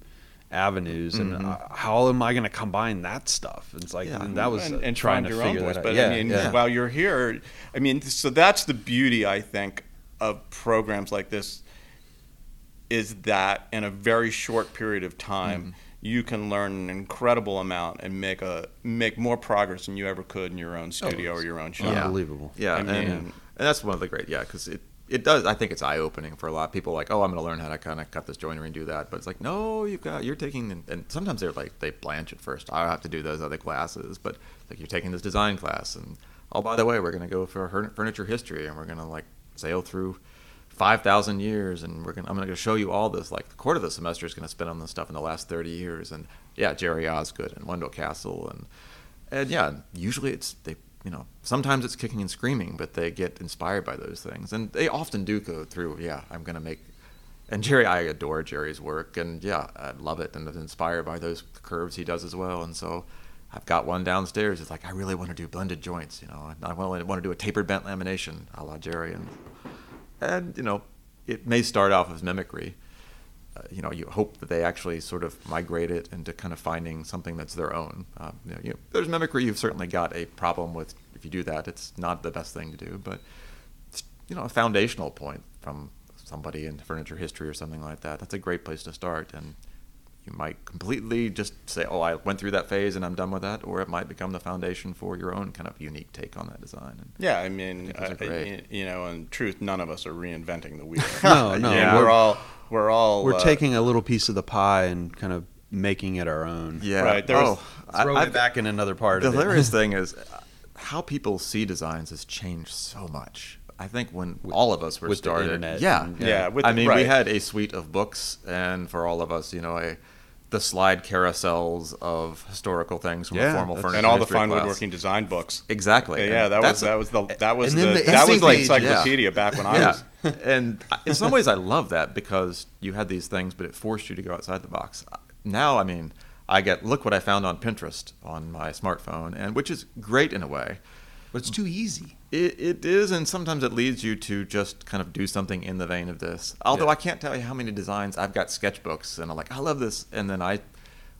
avenues and how am I going to combine that stuff? It's like, that was and trying to figure that out. But I mean, while you're here, I mean, so that's the beauty, I think, of programs like this, is that in a very short period of time you can learn an incredible amount and make more progress than you ever could in your own studio or your own show. Unbelievable. Yeah, I mean, and that's one of the great because it does. I think it's eye opening for a lot of people. Like, oh, I'm going to learn how to kind of cut this joinery and do that, but it's like, no, you're taking and sometimes they're like they blanch at first. I have to do those other classes, but like you're taking this design class, and oh, by the way, we're going to go for furniture history, and we're going to like sail through 5,000 years, and I'm going to show you all this. Like, the quarter of the semester is going to spend on this stuff in the last 30 years, and Jere Osgood and Wendell Castle, and usually it's they, you know, sometimes it's kicking and screaming, but they get inspired by those things, and they often do go through. I'm going to make, and I adore Jere's work, and I love it, and I'm inspired by those curves he does as well, and so. I've got one downstairs. It's like, I really want to do blended joints. You know, I want to do a tapered bent lamination a la Jere. And you know, it may start off as mimicry. You know, you hope that they actually sort of migrate it into kind of finding something that's their own. There's mimicry. You've certainly got a problem with if you do that. It's not the best thing to do, but it's, you know, a foundational point from somebody in furniture history or something like that. That's a great place to start. And you might completely just say, oh, I went through that phase and I'm done with that, or it might become the foundation for your own kind of unique take on that design. And yeah, I mean, in truth, none of us are reinventing the wheel. No. Yeah. We're taking a little piece of the pie and kind of making it our own. Yeah. Right. Throwing it back in another part of it. The hilarious thing is how people see designs has changed so much. I think when all of us were started. The internet. We had a suite of books, and for all of us, you know, the slide carousels of historical things from formal furniture and all the fine woodworking design books. Exactly. That was the encyclopedia back when I was. And in some ways, I love that because you had these things, but it forced you to go outside the box. Now, I mean, I get look what I found on Pinterest on my smartphone, and which is great in a way, but it's too easy. It is, and sometimes it leads you to just kind of do something in the vein of this. Although I can't tell you how many designs I've got sketchbooks, and I'm like, I love this, and then I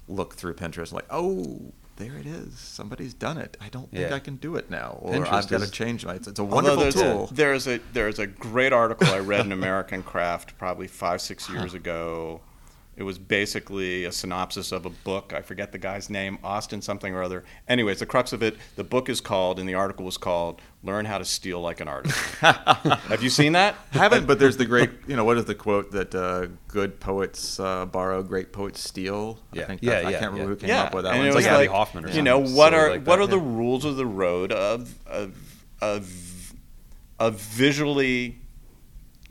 look through Pinterest, like, oh, there it is. Somebody's done it. I don't think I can do it now, or Pinterest I've got to change my. It's a wonderful tool. There's a great article I read in American Craft probably 5-6 years ago. It was basically a synopsis of a book. I forget the guy's name, Austin something or other. Anyways, the crux of it, the book is called, and the article was called, Learn How to Steal Like an Artist. Have you seen that? Haven't, but there's the great, you know, what is the quote that good poets borrow, great poets steal? Yeah. I can't remember who came up with that one. It's like Abby Hoffman or something. You know, what are the rules of the road of visually...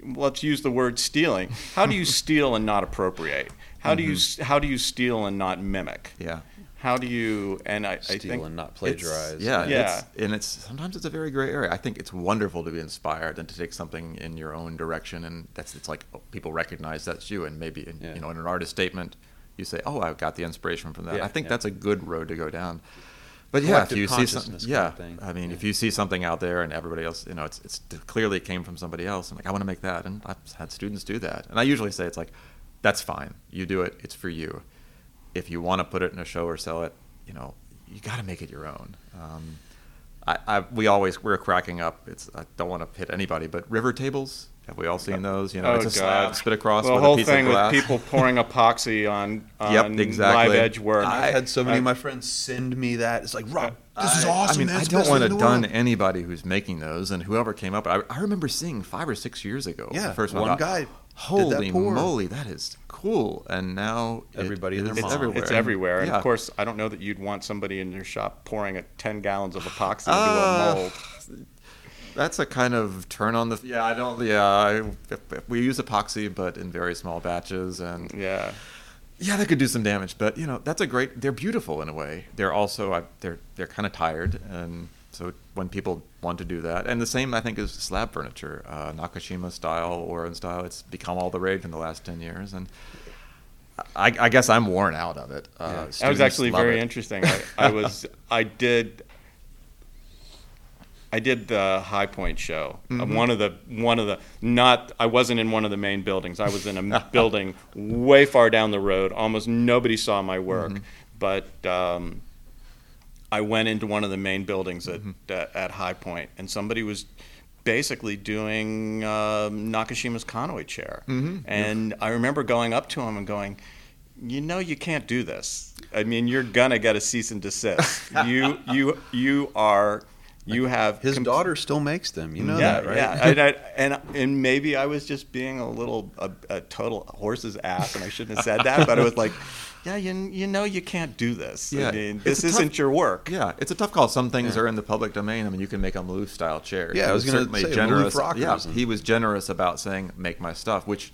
Let's use the word stealing. How do you steal and not appropriate? How do you steal and not mimic? Yeah. How do you steal and not plagiarize? It's sometimes it's a very gray area. I think it's wonderful to be inspired and to take something in your own direction, and it's like people recognize that's you, and maybe you know, in an artist statement you say, "Oh, I got the inspiration from that." Yeah, I think that's a good road to go down. But if you see something, if you see something out there and everybody else, you know, it clearly came from somebody else. I'm like, I want to make that, and I've had students do that. And I usually say it's like, that's fine. You do it. It's for you. If you want to put it in a show or sell it, you know, you got to make it your own. we're cracking up. I don't want to hit anybody, but river tables. Have we all seen those? You know, it's a slab spit across with a piece of glass. The whole thing with people pouring epoxy on live edge work. I've had so many of my friends send me that. It's like, Rob, this is awesome. I mean, I don't want to dun anybody who's making those, and whoever came up. I remember seeing 5 or 6 years ago. Yeah, the first one guy. Holy moly, that is cool. And now it's everywhere. And of course, I don't know that you'd want somebody in your shop pouring 10 gallons of epoxy into a mold. That's a kind of turn on the... we use epoxy, but in very small batches. And yeah, that could do some damage. But, you know, that's a great... They're beautiful in a way. They're also... They're kind of tired. And so when people want to do that... And the same, I think, is slab furniture. Nakashima style, Oren style. It's become all the rage in the last 10 years. And I guess I'm worn out of it. That was actually very interesting. I did the High Point show. Mm-hmm. I wasn't in one of the main buildings. I was in a building way far down the road. Almost nobody saw my work, mm-hmm. but I went into one of the main buildings at High Point, and somebody was basically doing Nakashima's Kanoi chair. Mm-hmm. And I remember going up to him and going, "You know, you can't do this. I mean, you're gonna get a cease and desist. You are." You have his daughter still makes them, you know that, right? Yeah, and maybe I was just being a total horse's ass, and I shouldn't have said that. But I was like, yeah, you know you can't do this. Yeah, I mean, this isn't your work. Yeah, it's a tough call. Some things are in the public domain. I mean, you can make a Maloof style chair. Yeah, I was going to say generous. Maloof rockers. Yeah, he was generous about saying make my stuff, which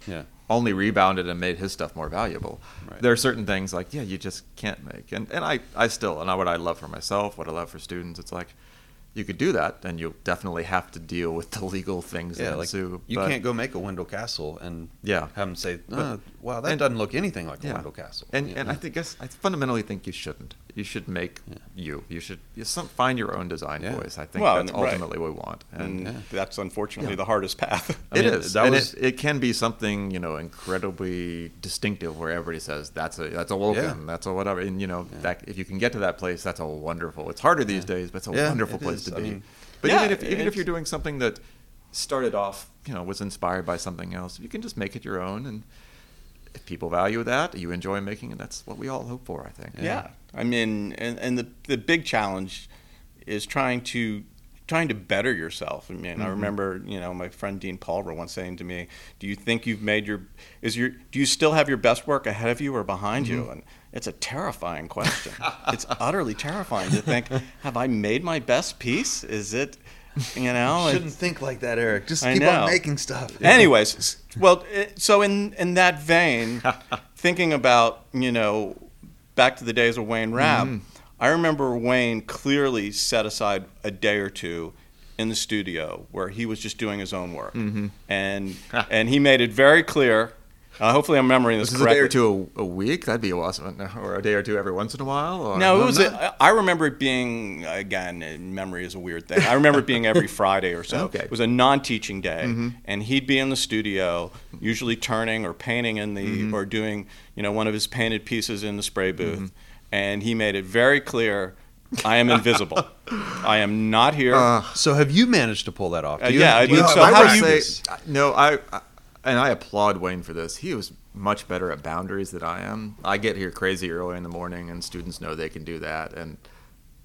only rebounded and made his stuff more valuable. Right. There are certain things like you just can't make, and I what I love for myself, what I love for students, it's like. You could do that, and you'll definitely have to deal with the legal things that ensue. You can't go make a Wendell Castle and have them say, "Wow, that doesn't look anything like a Wendell Castle." And I fundamentally think you shouldn't. You should make you. You should find your own design voice. I think that's ultimately what we want, and that's unfortunately the hardest path. It is. It can be something incredibly distinctive, where everybody says that's a Woken, that's a whatever, and that if you can get to that place, that's a wonderful. It's harder these days, but it's a wonderful place. To be. But even if you're doing something that started off, was inspired by something else, you can just make it your own. And if people value that, you enjoy making it. That's what we all hope for, I think. Yeah. I mean, and the big challenge is trying to better yourself. I mean, I remember, my friend Dean Paulver once saying to me, "Do you think you've made do you still have your best work ahead of you or behind you?" And it's a terrifying question. It's utterly terrifying to think, have I made my best piece? Is it, You shouldn't think like that, Eric. Just keep on making stuff. Anyways, so in that vein, thinking about, back to the days of Wayne Raab, I remember Wayne clearly set aside a day or two in the studio where he was just doing his own work. Mm-hmm. And he made it very clear. Hopefully, I'm remembering this correctly. A day or two a week? That'd be awesome. Or a day or two every once in a while? Or no, it was. I remember it being, again, memory is a weird thing. I remember it being every Friday or so. Okay. It was a non-teaching day, and he'd be in the studio, usually turning or painting or doing, one of his painted pieces in the spray booth. Mm-hmm. And he made it very clear, I am invisible. I am not here. So, have you managed to pull that off? I mean, so how do you say? No, And I applaud Wayne for this. He was much better at boundaries than I am. I get here crazy early in the morning, and students know they can do that. And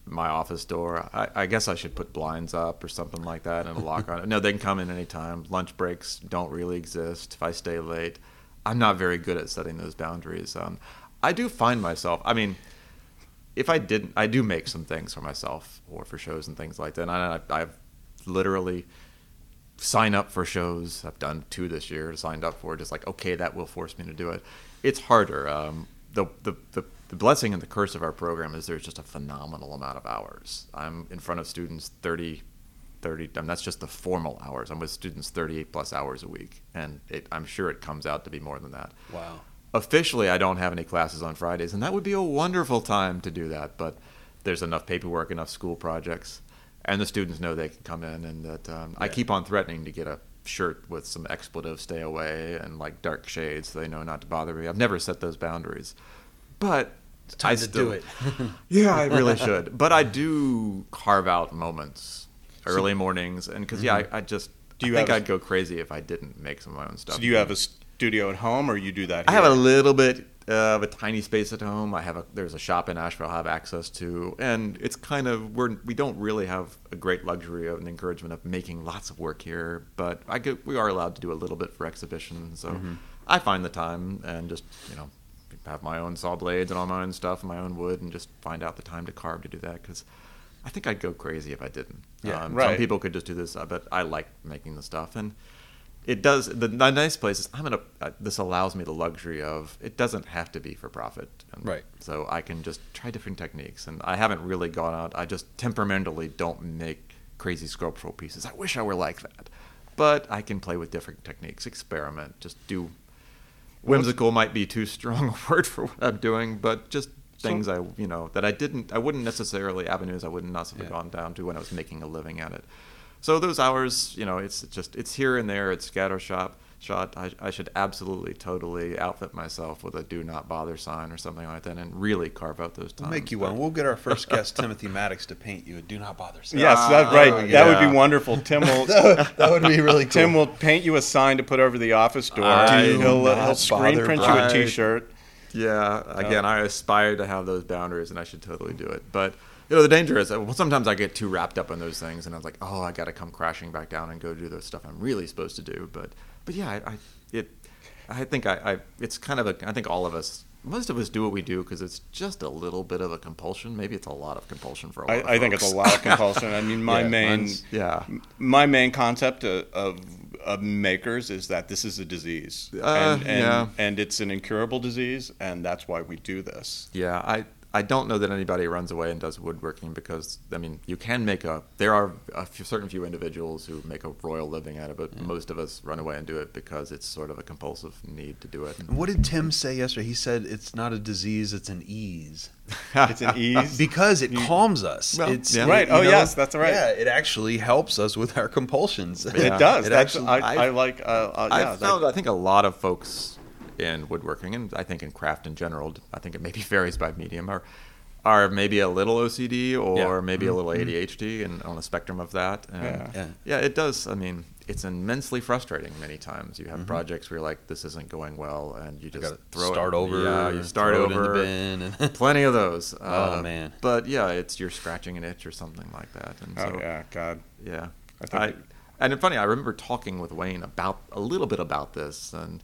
my office door, I guess I should put blinds up or something like that and a lock on it. No, they can come in any time. Lunch breaks don't really exist. If I stay late, I'm not very good at setting those boundaries. I do find myself, if I didn't, I do make some things for myself or for shows and things like that. And I've literally... sign up for shows. I've done 2 this year, signed up for just like, okay, that will force me to do it. It's harder. The blessing and the curse of our program is there's just a phenomenal amount of hours. I'm in front of students 30, I mean, that's just the formal hours. I'm with students 38 plus hours a week, and I'm sure it comes out to be more than that. Wow. Officially, I don't have any classes on Fridays, and that would be a wonderful time to do that, but there's enough paperwork, enough school projects. And the students know they can come in, and that I keep on threatening to get a shirt with some expletives, stay away, and like dark shades so they know not to bother me. I've never set those boundaries. But I still do it. Yeah, I really should. But I do carve out moments, early mornings, and because I think I'd go crazy if I didn't make some of my own stuff. So do you have a studio at home, or you do that? I have a little bit of a tiny space at home. There's a shop in Asheville I have access to, and it's kind of we don't really have a great luxury of an encouragement of making lots of work here, but we are allowed to do a little bit for exhibition, so I find the time and just have my own saw blades and all my own stuff and my own wood and just find out the time to carve to do that, because I think I'd go crazy if I didn't. Yeah, right. Some people could just do this, but I like making the stuff. And it does, the nice place is this allows me the luxury of, it doesn't have to be for profit. And right. So I can just try different techniques. And I haven't really gone out, I just temperamentally don't make crazy sculptural pieces. I wish I were like that. But I can play with different techniques, experiment, just do, whimsical might be too strong a word for what I'm doing, but just things I wouldn't necessarily, avenues I wouldn't have gone down to when I was making a living at it. So those hours, it's here and there, it's scattershot. I should absolutely totally outfit myself with a do not bother sign or something like that and really carve out those times. We'll make you one. We'll get our first guest, Timothy Maddox, to paint you a do not bother sign. Yes, that's right. That would be wonderful. Tim will that would be really cool. Tim will paint you a sign to put over the office door. He'll screen print you a t-shirt. Yeah, again, I aspire to have those boundaries, and I should totally do it. But the danger is sometimes I get too wrapped up in those things, and I was like, oh, I got to come crashing back down and go do the stuff I'm really supposed to do. But yeah, I think all of us, most of us do what we do because it's just a little bit of a compulsion. Maybe it's a lot of compulsion for a lot of folks. I think it's a lot of compulsion. I mean, my main concept of makers is that this is a disease, and it's an incurable disease, and that's why we do this. Yeah, I don't know that anybody runs away and does woodworking because, I mean, you can make there are a certain few individuals who make a royal living out of it, but most of us run away and do it because it's sort of a compulsive need to do it. What did Tim say yesterday? He said it's not a disease, it's an ease. It's an ease? Because it calms us. Well, it's, right. Yes, that's right. Yeah, it actually helps us with our compulsions. Yeah. It does. It actually, I think a lot of folks in woodworking, and I think in craft in general, I think it maybe varies by medium, are maybe a little OCD or maybe a little ADHD and on a spectrum of that. And it does. I mean, it's immensely frustrating many times. You have projects where you're like, this isn't going well, and you just start over. Yeah, you start over. It in the bin and plenty of those. Oh, man. But yeah, you're scratching an itch or something like that. And God. Yeah. And it's funny, I remember talking with Wayne about a little bit about this, and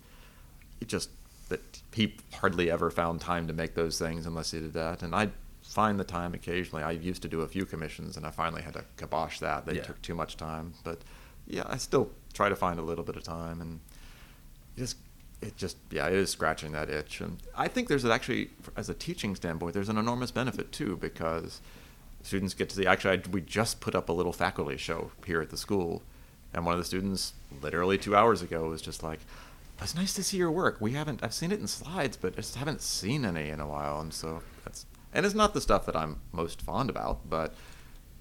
it just that he hardly ever found time to make those things unless he did that. And I find the time occasionally. I used to do a few commissions, and I finally had to kibosh that. They took too much time. But yeah, I still try to find a little bit of time, and it is scratching that itch. And I think there's actually, as a teaching standpoint, there's an enormous benefit too, because students get to see. Actually, we just put up a little faculty show here at the school, and one of the students literally 2 hours ago was just like, it's nice to see your work. I've seen it in slides, but I just haven't seen any in a while. And so it's not the stuff that I'm most fond about, but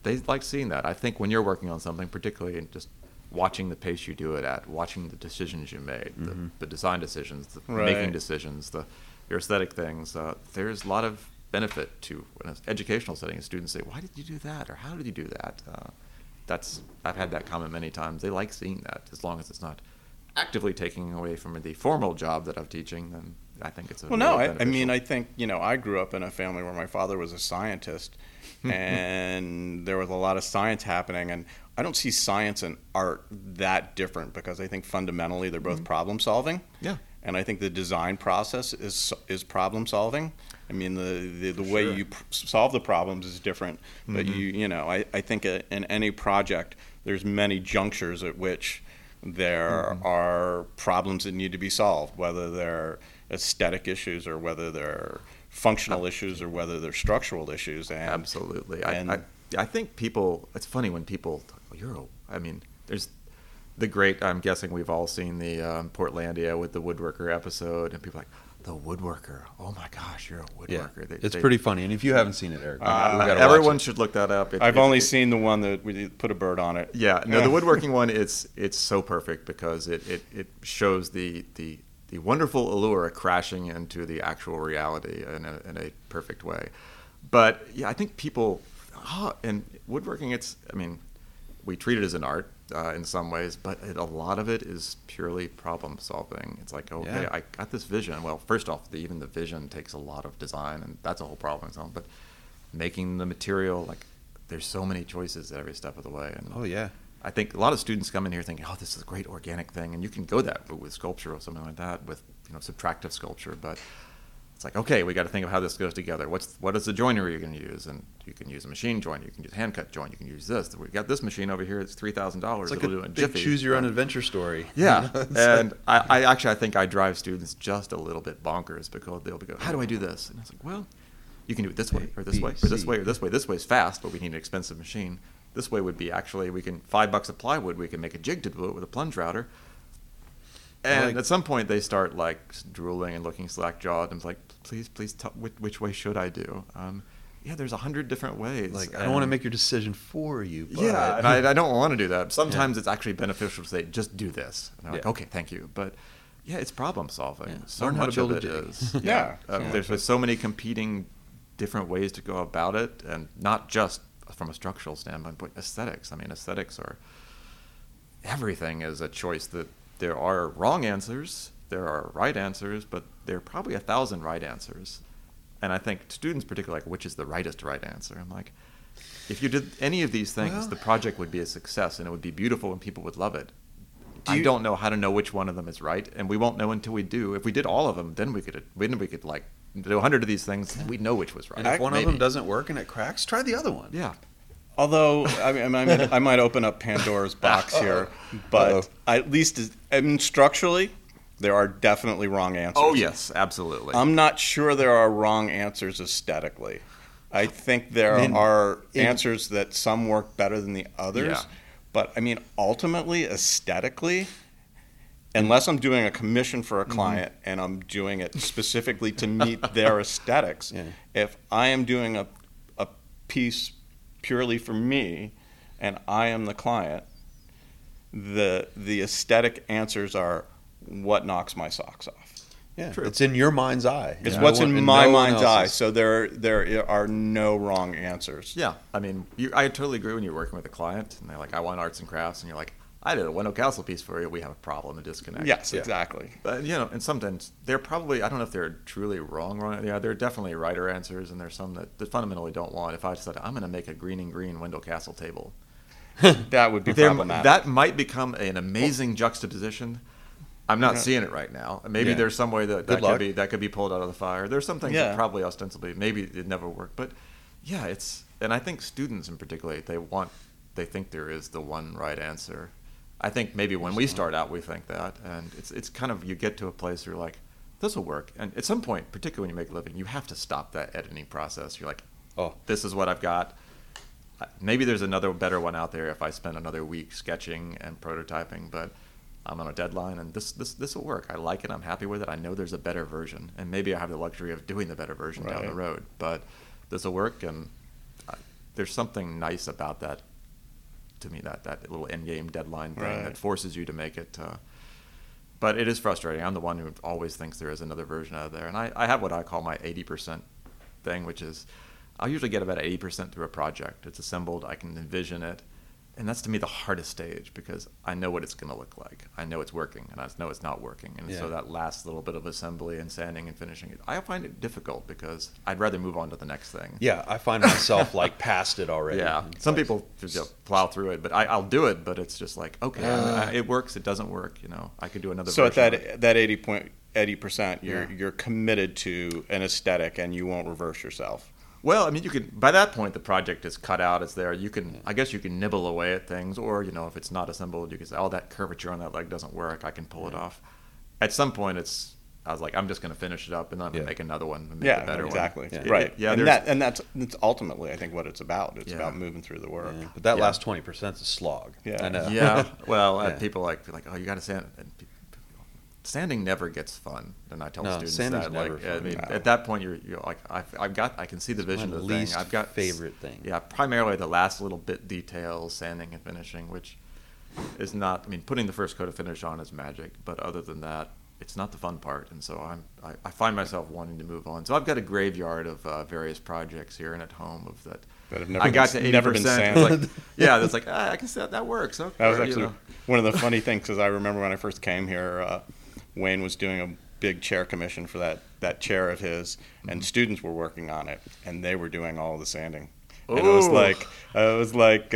they like seeing that. I think when you're working on something, particularly in just watching the pace you do it at, watching the decisions you made, the design decisions, the making decisions, your aesthetic things, there's a lot of benefit to an educational setting. Students say, why did you do that? Or how did you do that? I've had that comment many times. They like seeing that, as long as it's not actively taking away from the formal job that I'm teaching, then I think it's beneficial. I mean, I think, I grew up in a family where my father was a scientist, and there was a lot of science happening, and I don't see science and art that different, because I think fundamentally they're both problem solving. Yeah. And I think the design process is problem solving. I mean, the way you solve the problems is different, but I think in any project there's many junctures at which there are problems that need to be solved, whether they're aesthetic issues or whether they're functional issues or whether they're structural issues. And, absolutely. I think people, it's funny when people, there's the great, I'm guessing we've all seen the Portlandia with the woodworker episode, and people are like, the woodworker. Oh my gosh, you're a woodworker. Yeah, it's pretty funny. And if you haven't seen it, Eric, everyone should look that up. I've only seen the one that we put a bird on it. Yeah, no, the woodworking one. It's so perfect because it shows the the wonderful allure of crashing into the actual reality in a perfect way. But yeah, I think people, and woodworking, we treat it as an art in some ways, but a lot of it is purely problem solving. It's like, okay, yeah, I got this vision. Well, first off, even the vision takes a lot of design, and that's a whole problem in itself. But making the material, like, there's so many choices every step of the way. And oh, yeah. I think a lot of students come in here thinking, oh, this is a great organic thing. And you can go that with sculpture or something like that, with subtractive sculpture. But it's like, okay, we got to think of how this goes together. What is the joinery you're going to use? And you can use a machine joint. You can use hand-cut joint. You can use this. We've got this machine over here. It's $3,000. It's like a big choose-your-own-adventure story. Yeah. And I think I drive students just a little bit bonkers because they'll be going, how do I do this? And I was like, well, you can do it this way or this way or this way or this way. This way is fast, but we need an expensive machine. This way would be we can $5 of plywood, we can make a jig to do it with a plunge router. And at some point they start drooling and looking slack-jawed and it's like, please tell which way should I do? Yeah, there's 100 different ways. I don't want to make your decision for you. But. Yeah, and I don't want to do that. Sometimes it's actually beneficial to say, just do this. And I'm like, okay, thank you. But yeah, it's problem solving. Yeah. So much of it is. Yeah. There's so many competing different ways to go about it, and not just from a structural standpoint, but aesthetics. Aesthetics are everything is a choice that there are wrong answers, there are right answers, but there are probably 1,000 right answers. And I think students particularly which is the right answer? I'm like, if you did any of these things, the project would be a success and it would be beautiful and people would love it. I don't know how to know which one of them is right, and we won't know until we do. If we did all of them, then we could do 100 of these things, we know which was right. And if one of them doesn't work and it cracks, try the other one. Yeah. Although, I might open up Pandora's box here, but at least structurally, there are definitely wrong answers. Oh, yes, absolutely. I'm not sure there are wrong answers aesthetically. I think there are answers that some work better than the others. Yeah. But, ultimately, aesthetically, unless I'm doing a commission for a client and I'm doing it specifically to meet their aesthetics, if I am doing a piece purely for me and I am the client, the aesthetic answers are what knocks my socks off. Yeah, true. It's in your mind's eye. It's what's in my mind's eye. So there are no wrong answers. Yeah, I totally agree when you're working with a client and they're like, I want arts and crafts, and you're like, I did a Wendell Castle piece for you. We have a problem, a disconnect. Yes, exactly. But and sometimes they're probably, I don't know if they're truly wrong. Yeah, there are definitely righter answers, and there's some that fundamentally don't want. If I said I'm going to make a green and green Wendell Castle table, that would be problematic. That might become an amazing juxtaposition. I'm not seeing it right now. Maybe there's some way that could be pulled out of the fire. There's some things that probably ostensibly maybe it never worked, but yeah, and I think students in particular they think there is the one right answer. I think maybe when we start out, we think that, and it's kind of, you get to a place where you're like, this will work. And at some point, particularly when you make a living, you have to stop that editing process. You're like, oh, this is what I've got. Maybe there's another better one out there if I spend another week sketching and prototyping, but I'm on a deadline, and this will work. I like it. I'm happy with it. I know there's a better version, and maybe I have the luxury of doing the better version down the road, but this will work, and there's something nice about that. To me, that little end game deadline thing that forces you to make it. But it is frustrating. I'm the one who always thinks there is another version out there. And I have what I call my 80% thing, which is I'll usually get about 80% through a project. It's assembled. I can envision it. And that's, to me, the hardest stage because I know what it's going to look like. I know it's working, and I know it's not working. And so that last little bit of assembly and sanding and finishing, I find it difficult because I'd rather move on to the next thing. Yeah, I find myself past it already. Yeah, some people plow through it, but I'll do it. But it's just like, okay, it works, it doesn't work. I could do another. So at that 80%, you're committed to an aesthetic, and you won't reverse yourself. Well, you can. By that point, the project is cut out. It's there. You can, I guess, you can nibble away at things, or if it's not assembled, you can say, "Oh, that curvature on that leg doesn't work. I can pull it off." At some point, I was like, "I'm just going to finish it up, and then I'm going to make another one and make a better one." Yeah, exactly. Right. Yeah, and that's ultimately, I think, what it's about. It's about moving through the work. Yeah. But that last 20% is a slog. Yeah. I know. Yeah. Well, people like, "Oh, you got to sand." And sanding never gets fun, and I tell students that. At that point, you're like, I can see the vision of the thing. I've got favorite thing. Yeah, primarily the last little bit details, sanding and finishing, which is not. Putting the first coat of finish on is magic, but other than that, it's not the fun part, and so I find myself wanting to move on. So I've got a graveyard of various projects here and at home of that. I got to 80%. Like, yeah, that's like I can say that works. Okay. That was actually one of the funny things, because I remember when I first came here, Wayne was doing a big chair commission for that chair of his, and students were working on it, and they were doing all the sanding. Ooh. And it was like.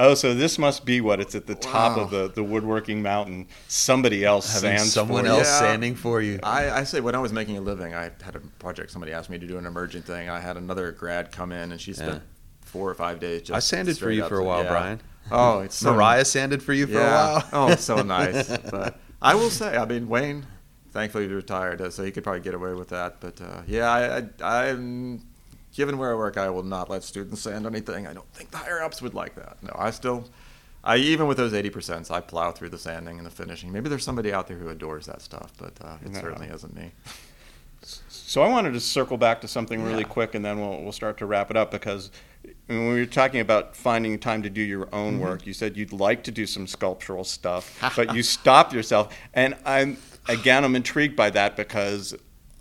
Oh, so this must be what it's at the top of the woodworking mountain. Somebody else sands for you. Someone else sanding for you. I say when I was making a living, I had a project. Somebody asked me to do an emergent thing. I had another grad come in, and she spent 4 or 5 days just. I sanded for you for a while, Brian. Oh, it's so Mariah sanded for you for a while. Oh, it's so nice. But I will say, I mean, Wayne, thankfully, he retired, so he could probably get away with that. But I'm. Given where I work, I will not let students sand anything. I don't think the higher-ups would like that. No, I even with those 80%, I plow through the sanding and the finishing. Maybe there's somebody out there who adores that stuff, but it certainly isn't me. So I wanted to circle back to something really quick, and then we'll start to wrap it up, because when we were talking about finding time to do your own work, you said you'd like to do some sculptural stuff, but you stopped yourself. And I'm intrigued by that, because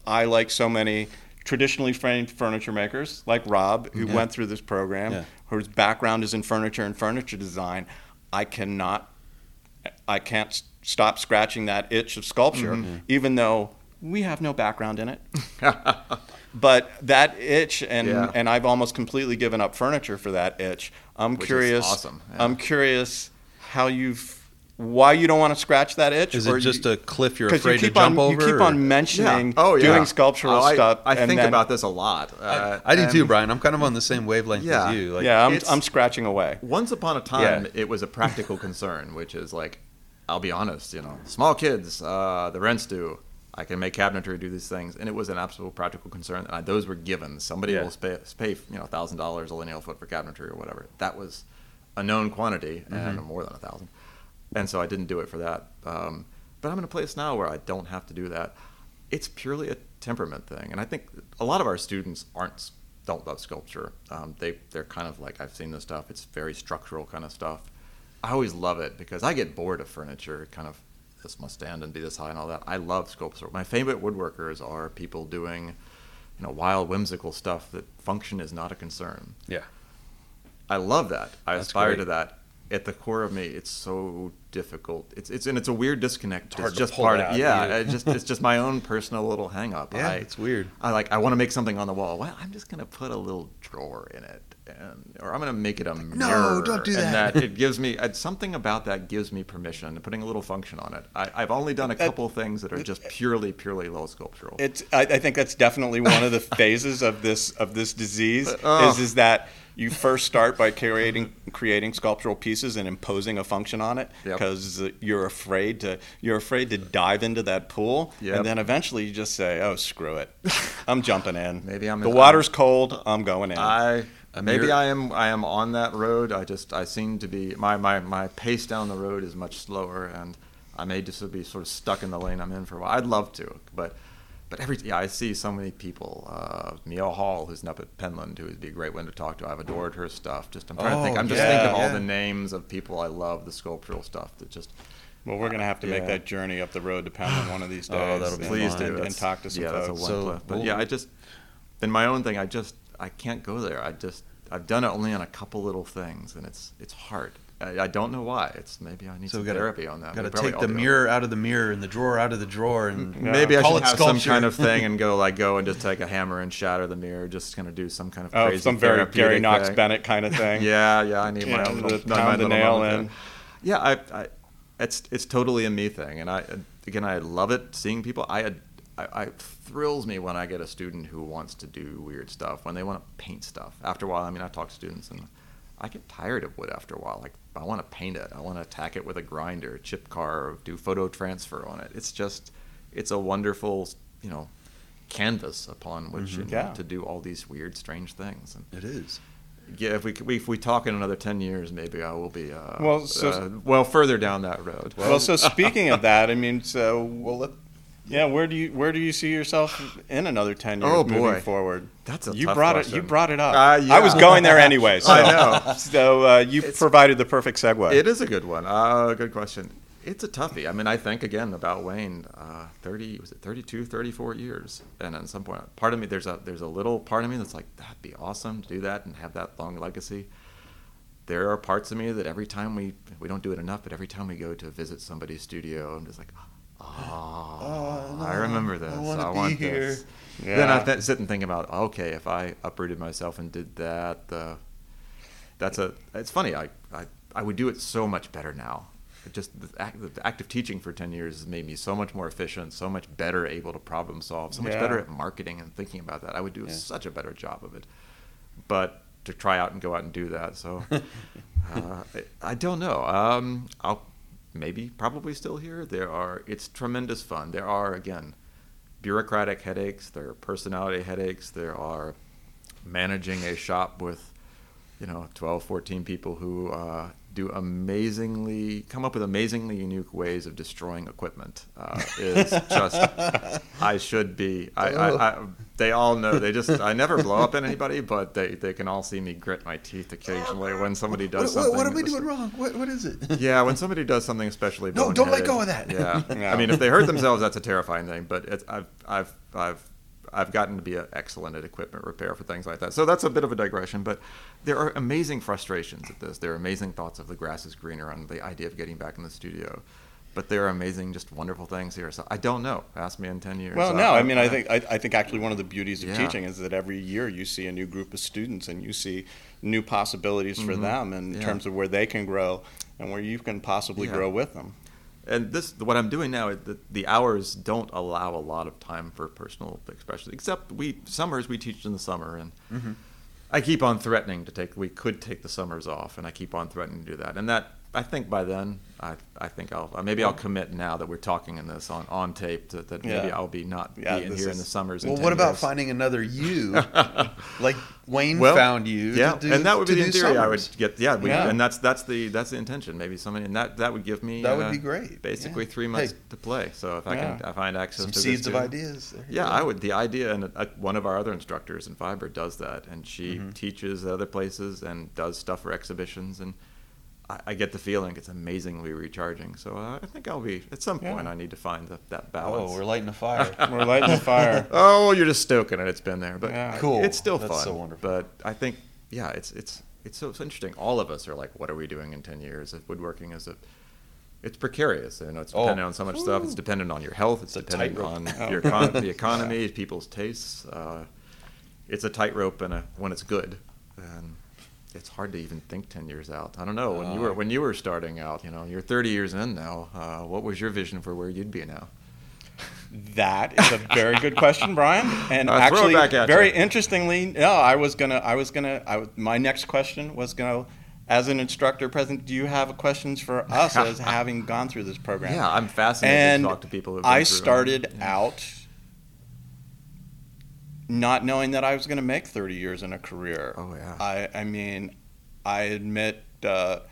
I like so many traditionally framed furniture makers like Rob, who went through this program, whose background is in furniture and furniture design. I can't stop scratching that itch of sculpture, even though we have no background in it. But that itch, and I've almost completely given up furniture for that itch. Which curious. Is awesome. Yeah. I'm curious how why you don't want to scratch that itch? Is it just a cliff you're afraid to jump over? You keep on mentioning doing sculptural stuff. I think about this a lot. I do too, Brian. I'm kind of on the same wavelength as you. Like, I'm scratching away. Once upon a time, it was a practical concern, which is like, I'll be honest, small kids, the rent's due. I can make cabinetry, do these things. And it was an absolute practical concern. And those were given. Somebody will pay $1,000 a lineal foot for cabinetry or whatever. That was a known quantity, and more than 1,000. And so I didn't do it for that. But I'm in a place now where I don't have to do that. It's purely a temperament thing. And I think a lot of our students don't love sculpture. They're kind of like, I've seen this stuff. It's very structural kind of stuff. I always love it because I get bored of furniture, kind of this must stand and be this high and all that. I love sculpture. My favorite woodworkers are people doing wild, whimsical stuff that function is not a concern. Yeah. I love that. That's aspire great. To that. At the core of me, it's so difficult. It's a weird disconnect. It's hard just to pull part of it's just my own personal little hang up. Yeah, it's weird. I want to make something on the wall. Well, I'm just gonna put a little drawer in it, or I'm gonna make it a mirror. No, don't do that. It gives me something about that gives me permission to putting a little function on it. I've only done a couple things that are just purely low sculptural. I think that's definitely one of the phases of this disease is that. You first start by creating sculptural pieces and imposing a function on it because you're afraid to dive into that pool, and then eventually you just say, "Oh, screw it, I'm jumping in." Maybe I'm water's cold. I'm going in. I am on that road. I seem to be my pace down the road is much slower, and I may just be sort of stuck in the lane I'm in for a while. I'd love to, but. But I see so many people. Mia Hall, who's up at Penland, who would be a great one to talk to. I've adored her stuff. I'm trying to think. I'm just thinking of all the names of people I love, the sculptural stuff that just. Well, we're going to have to make that journey up the road to Penland one of these days. Oh, that'll be please do and talk to some folks. That's a one. But I just in my own thing, I can't go there. I've done it only on a couple little things, and it's hard. I don't know why. It's maybe I need some therapy on that. Got to take the mirror out of the mirror and the drawer out of the drawer, and maybe I should have some kind of thing and go and just take a hammer and shatter the mirror. Just going to do some kind of crazy some very Gary Knox Bennett kind of thing. Yeah. I need my own the nail in. Yeah, it's totally a me thing, and I love it seeing people. It thrills me when I get a student who wants to do weird stuff, when they want to paint stuff. After a while, I mean, I talk to students and. I get tired of wood after a while. Like, I want to paint it. I want to attack it with a grinder, chip car, do photo transfer on it. It's just, it's a wonderful, canvas upon which to do all these weird, strange things. And it is. Yeah, if we talk in another 10 years, maybe I will be further down that road. Well, so speaking of that, I mean, where do you see yourself in another 10 years moving forward? That's a tough question. You brought it up. I was going there anyway. So, I know. So you provided the perfect segue. It is a good one. Good question. It's a toughie. I mean, I think, again, about Wayne, 34 years. And at some point, part of me, there's a little part of me that's like, that'd be awesome to do that and have that long legacy. There are parts of me that every time we don't do it enough, but every time we go to visit somebody's studio, I'm just like, oh no, I remember this. I want to be here. Yeah. Then I sit and think about, okay, if I uprooted myself and did that, it's funny. I would do it so much better now. Just the act of teaching for 10 years has made me so much more efficient, so much better able to problem solve, so much better at marketing and thinking about that. I would do such a better job of it. But to try out and go out and do that, so I don't know. I'll probably still here. It's tremendous fun. There are, again, bureaucratic headaches. There are personality headaches. There are managing a shop with 12, 14 people who come up with amazingly unique ways of destroying equipment. Is just, I should be, they all know, I never blow up at anybody, but they can all see me grit my teeth occasionally when somebody does something. What are we doing wrong? What is it? Yeah, when somebody does something especially boneheaded. No, don't let go of that. Yeah. No. I mean, if they hurt themselves, that's a terrifying thing, but I've gotten to be excellent at equipment repair for things like that. So that's a bit of a digression, but there are amazing frustrations at this. There are amazing thoughts of the grass is greener on the idea of getting back in the studio. But there are amazing, just wonderful things here. So I don't know. Ask me in 10 years. Well, no, I mean, I think actually one of the beauties of teaching is that every year you see a new group of students and you see new possibilities for them in terms of where they can grow and where you can possibly grow with them. And what I'm doing now, the hours don't allow a lot of time for personal expression, except we teach in the summer. And I keep on threatening we could take the summers off, and I keep on threatening to do that. And that, I think by then, I'll commit now that we're talking in this on tape that maybe I'll be not being here in the summers. Well, what about finding another you, like Wayne found you? Yeah, and that would be the theory. I would get. Yeah, and that's the intention. Maybe somebody, and that would give me that would be great. Basically, 3 months to play. So if I find access to seeds of ideas. Yeah, I would. The idea, and one of our other instructors in Fiber does that, and she teaches at other places and does stuff for exhibitions and. I get the feeling it's amazingly recharging. So I think I'll be, at some point, I need to find that balance. Oh, we're lighting a fire. Oh, you're just stoking it. It's been there. But cool. It's still fun. That's so wonderful. But I think, it's so interesting. All of us are like, what are we doing in 10 years? Woodworking is it's precarious. It's dependent on so much stuff. It's dependent on your health. It's dependent on the economy, people's tastes. It's a tightrope when it's good. And it's hard to even think 10 years out. I don't know. When you were starting out, you're 30 years in now. What was your vision for where you'd be now? That is a very good question, Brian. And actually, very interestingly, my next question was going to, as an instructor present, do you have questions for us as having gone through this program? Yeah, I'm fascinated to talk to people who've been through it. I started out not knowing that I was going to make 30 years in a career. Oh, yeah. I mean, I admit, after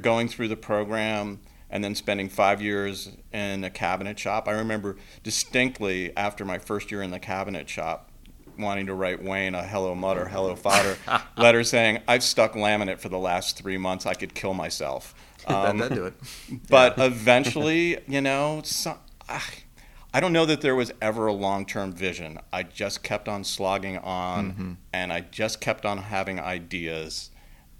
going through the program and then spending 5 years in a cabinet shop, I remember distinctly after my first year in the cabinet shop wanting to write Wayne a hello mother, hello fodder letter saying, I've stuck laminate for the last 3 months. I could kill myself. That'd do it. But eventually, I don't know that there was ever a long-term vision. I just kept on slogging on, and I just kept on having ideas,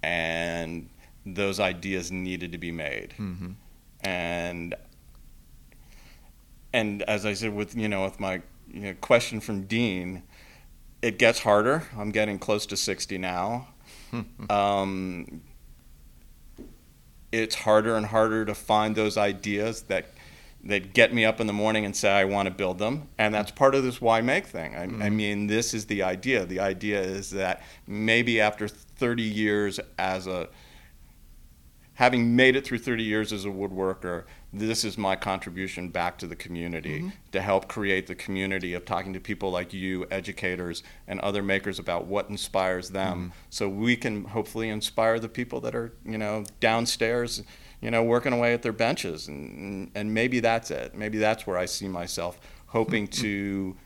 and those ideas needed to be made. Mm-hmm. And as I said, with my question from Dean, it gets harder. I'm getting close to 60 now. It's harder and harder to find those ideas that get me up in the morning and say I want to build them. And that's part of this why make thing. I mean, this is the idea. The idea is that maybe after 30 years having made it through 30 years as a woodworker, this is my contribution back to the community to help create the community of talking to people like you, educators, and other makers about what inspires them so we can hopefully inspire the people that are, downstairs working away at their benches, and maybe that's it. Maybe that's where I see myself, hoping to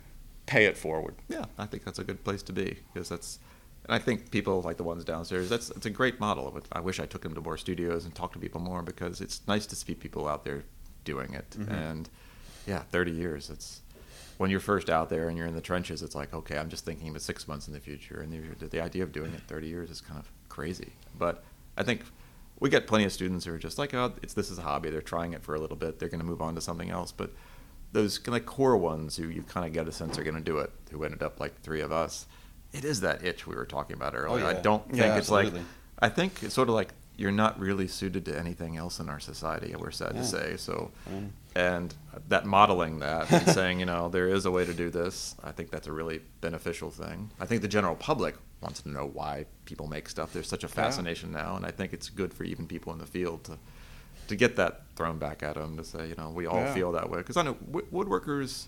pay it forward. Yeah, I think that's a good place to be, because that's And I think people like the ones downstairs, that's a great model. I wish I took them to more studios and talked to people more, because it's nice to see people out there doing it. Mm-hmm. And yeah, 30 years, it's when you're first out there and you're in the trenches, it's like, okay, I'm just thinking about 6 months in the future. And the idea of doing it 30 years is kind of crazy. But I think we get plenty of students who are just like, oh, this is a hobby. They're trying it for a little bit. They're going to move on to something else. But those kind of core ones who you kind of get a sense are going to do it, who ended up like three of us, it is that itch we were talking about earlier. Oh, yeah. I don't think it's absolutely. Like, I think it's sort of like you're not really suited to anything else in our society, we're sad to say. So, and that modeling that and saying, you know, there is a way to do this, I think that's a really beneficial thing. I think the general public wants to know why people make stuff. There's such a fascination now, and I think it's good for even people in the field to get that thrown back at them, to say, you know, we all feel that way. Because I know woodworkers,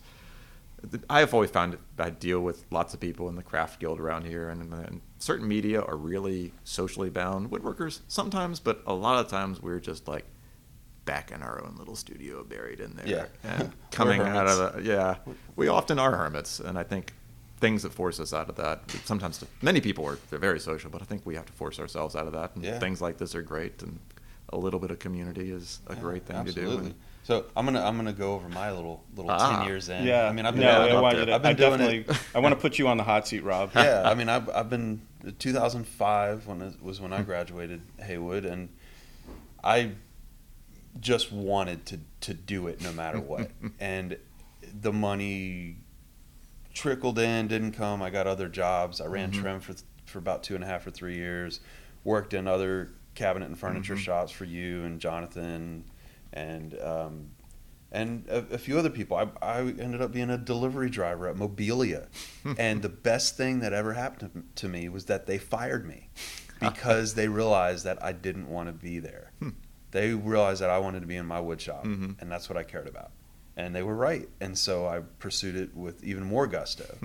I have always found I deal with lots of people in the craft guild around here, and certain media are really socially bound. Woodworkers sometimes, but a lot of times we're just like back in our own little studio buried in there. Yeah. And coming out of the, we often are hermits. And I think things that force us out of that, sometimes many people are, they're very social, but I think we have to force ourselves out of that. And things like this are great. And a little bit of community is a great thing to do. And, so I'm gonna go over my little 10 years in. Yeah, I mean I've been doing it. I want to put you on the hot seat, Rob. Yeah, I mean I've been 2005 when I graduated Haywood, and I just wanted to do it no matter what. And the money trickled in, didn't come. I got other jobs. I ran trim for about 2.5 or 3 years. Worked in other cabinet and furniture shops for you and Jonathan. And a few other people. I ended up being a delivery driver at Mobilia, and the best thing that ever happened to me was that they fired me because they realized that I didn't want to be there. They realized that I wanted to be in my wood shop, and that's what I cared about. And they were right, and so I pursued it with even more gusto,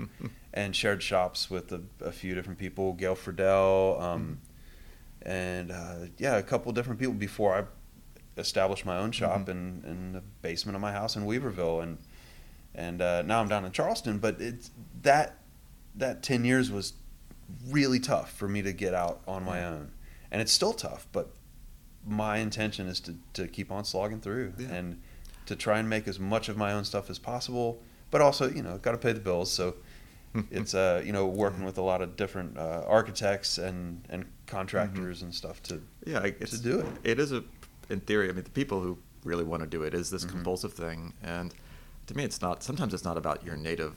and shared shops with a few different people, Gail Friedel, and a couple different people before I established my own shop in the basement of my house in Weaverville, and now I'm down in Charleston. But it's that 10 years was really tough for me to get out on my own, and it's still tough, but my intention is to keep on slogging through and to try and make as much of my own stuff as possible, but also, you know, got to pay the bills. So it's working with a lot of different architects and contractors and stuff to do it. It is in theory, I mean, the people who really want to do it is this compulsive thing. And to me, it's not, sometimes it's not about your native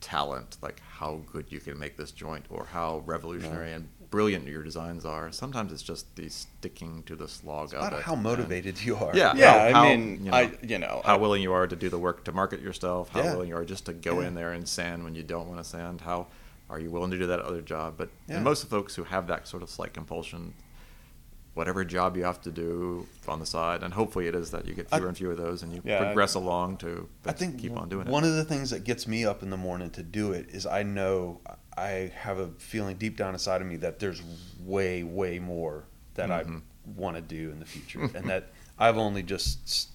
talent, like how good you can make this joint or how revolutionary and brilliant your designs are. Sometimes it's just the sticking to the slog of it. It's about how motivated you are. Yeah. Yeah. How willing you are to do the work, to market yourself, how willing you are just to go in there and sand when you don't want to sand, how are you willing to do that other job? But most of the folks who have that sort of slight compulsion, whatever job you have to do on the side, and hopefully it is that you get fewer and fewer of those, and you progress along to keep on doing it. One of the things that gets me up in the morning to do it is I know I have a feeling deep down inside of me that there's way, way more that I want to do in the future, and that I've only just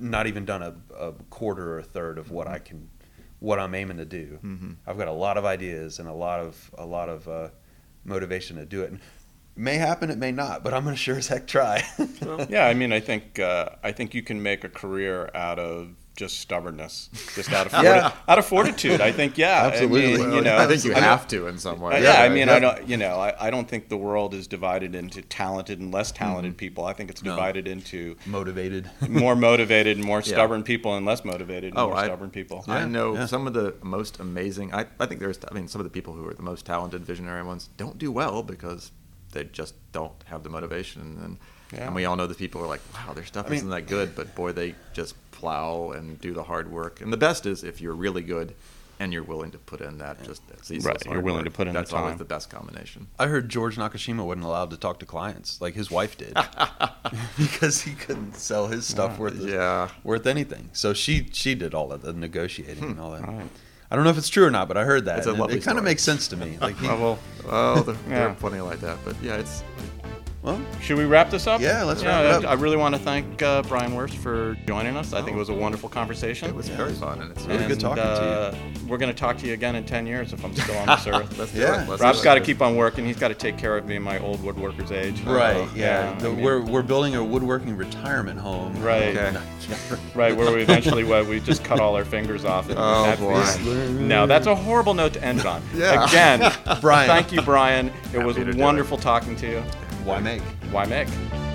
not even done a quarter or a third of what what I'm aiming to do. Mm-hmm. I've got a lot of ideas and a lot of motivation to do it. And, may happen, it may not, but I'm going to sure as heck try. Yeah, I mean, I think you can make a career out of just stubbornness, just out of fortitude. I think, absolutely. I mean, I think you have to in some way. Yeah, I mean, I don't, I don't think the world is divided into talented and less talented people. I think it's divided into motivated, more motivated, more stubborn people, and less motivated, more stubborn people. I know some of the most amazing. I think there's, I mean, some of the people who are the most talented, visionary ones don't do well because they just don't have the motivation. And we all know the people who are like, wow, their stuff isn't that good, but boy, they just plow and do the hard work. And the best is if you're really good and you're willing to put in that just as easy as you're willing to put in. That's the time. That's always the best combination. I heard George Nakashima wasn't allowed to talk to clients, like his wife did, because he couldn't sell his stuff worth anything. So she did all of the negotiating and all that. All right. I don't know if it's true or not, but I heard that. It's a lovely story. Kind of makes sense to me. Like, there are plenty like that, but yeah, it's. Well, should we wrap this up? Yeah, let's wrap it up. I really want to thank Brian Wurst for joining us. I think it was a wonderful conversation. It was very fun, and it's really good talking to you. We're going to talk to you again in 10 years if I'm still on this earth. Let's Rob's got to keep on working. He's got to take care of me in my old woodworker's age. Right, We're building a woodworking retirement home. Right. Okay. Right, where we eventually we just cut all our fingers off. No, that's a horrible note to end on. Again, Brian. Thank you, Brian. It was wonderful talking to you. Why make?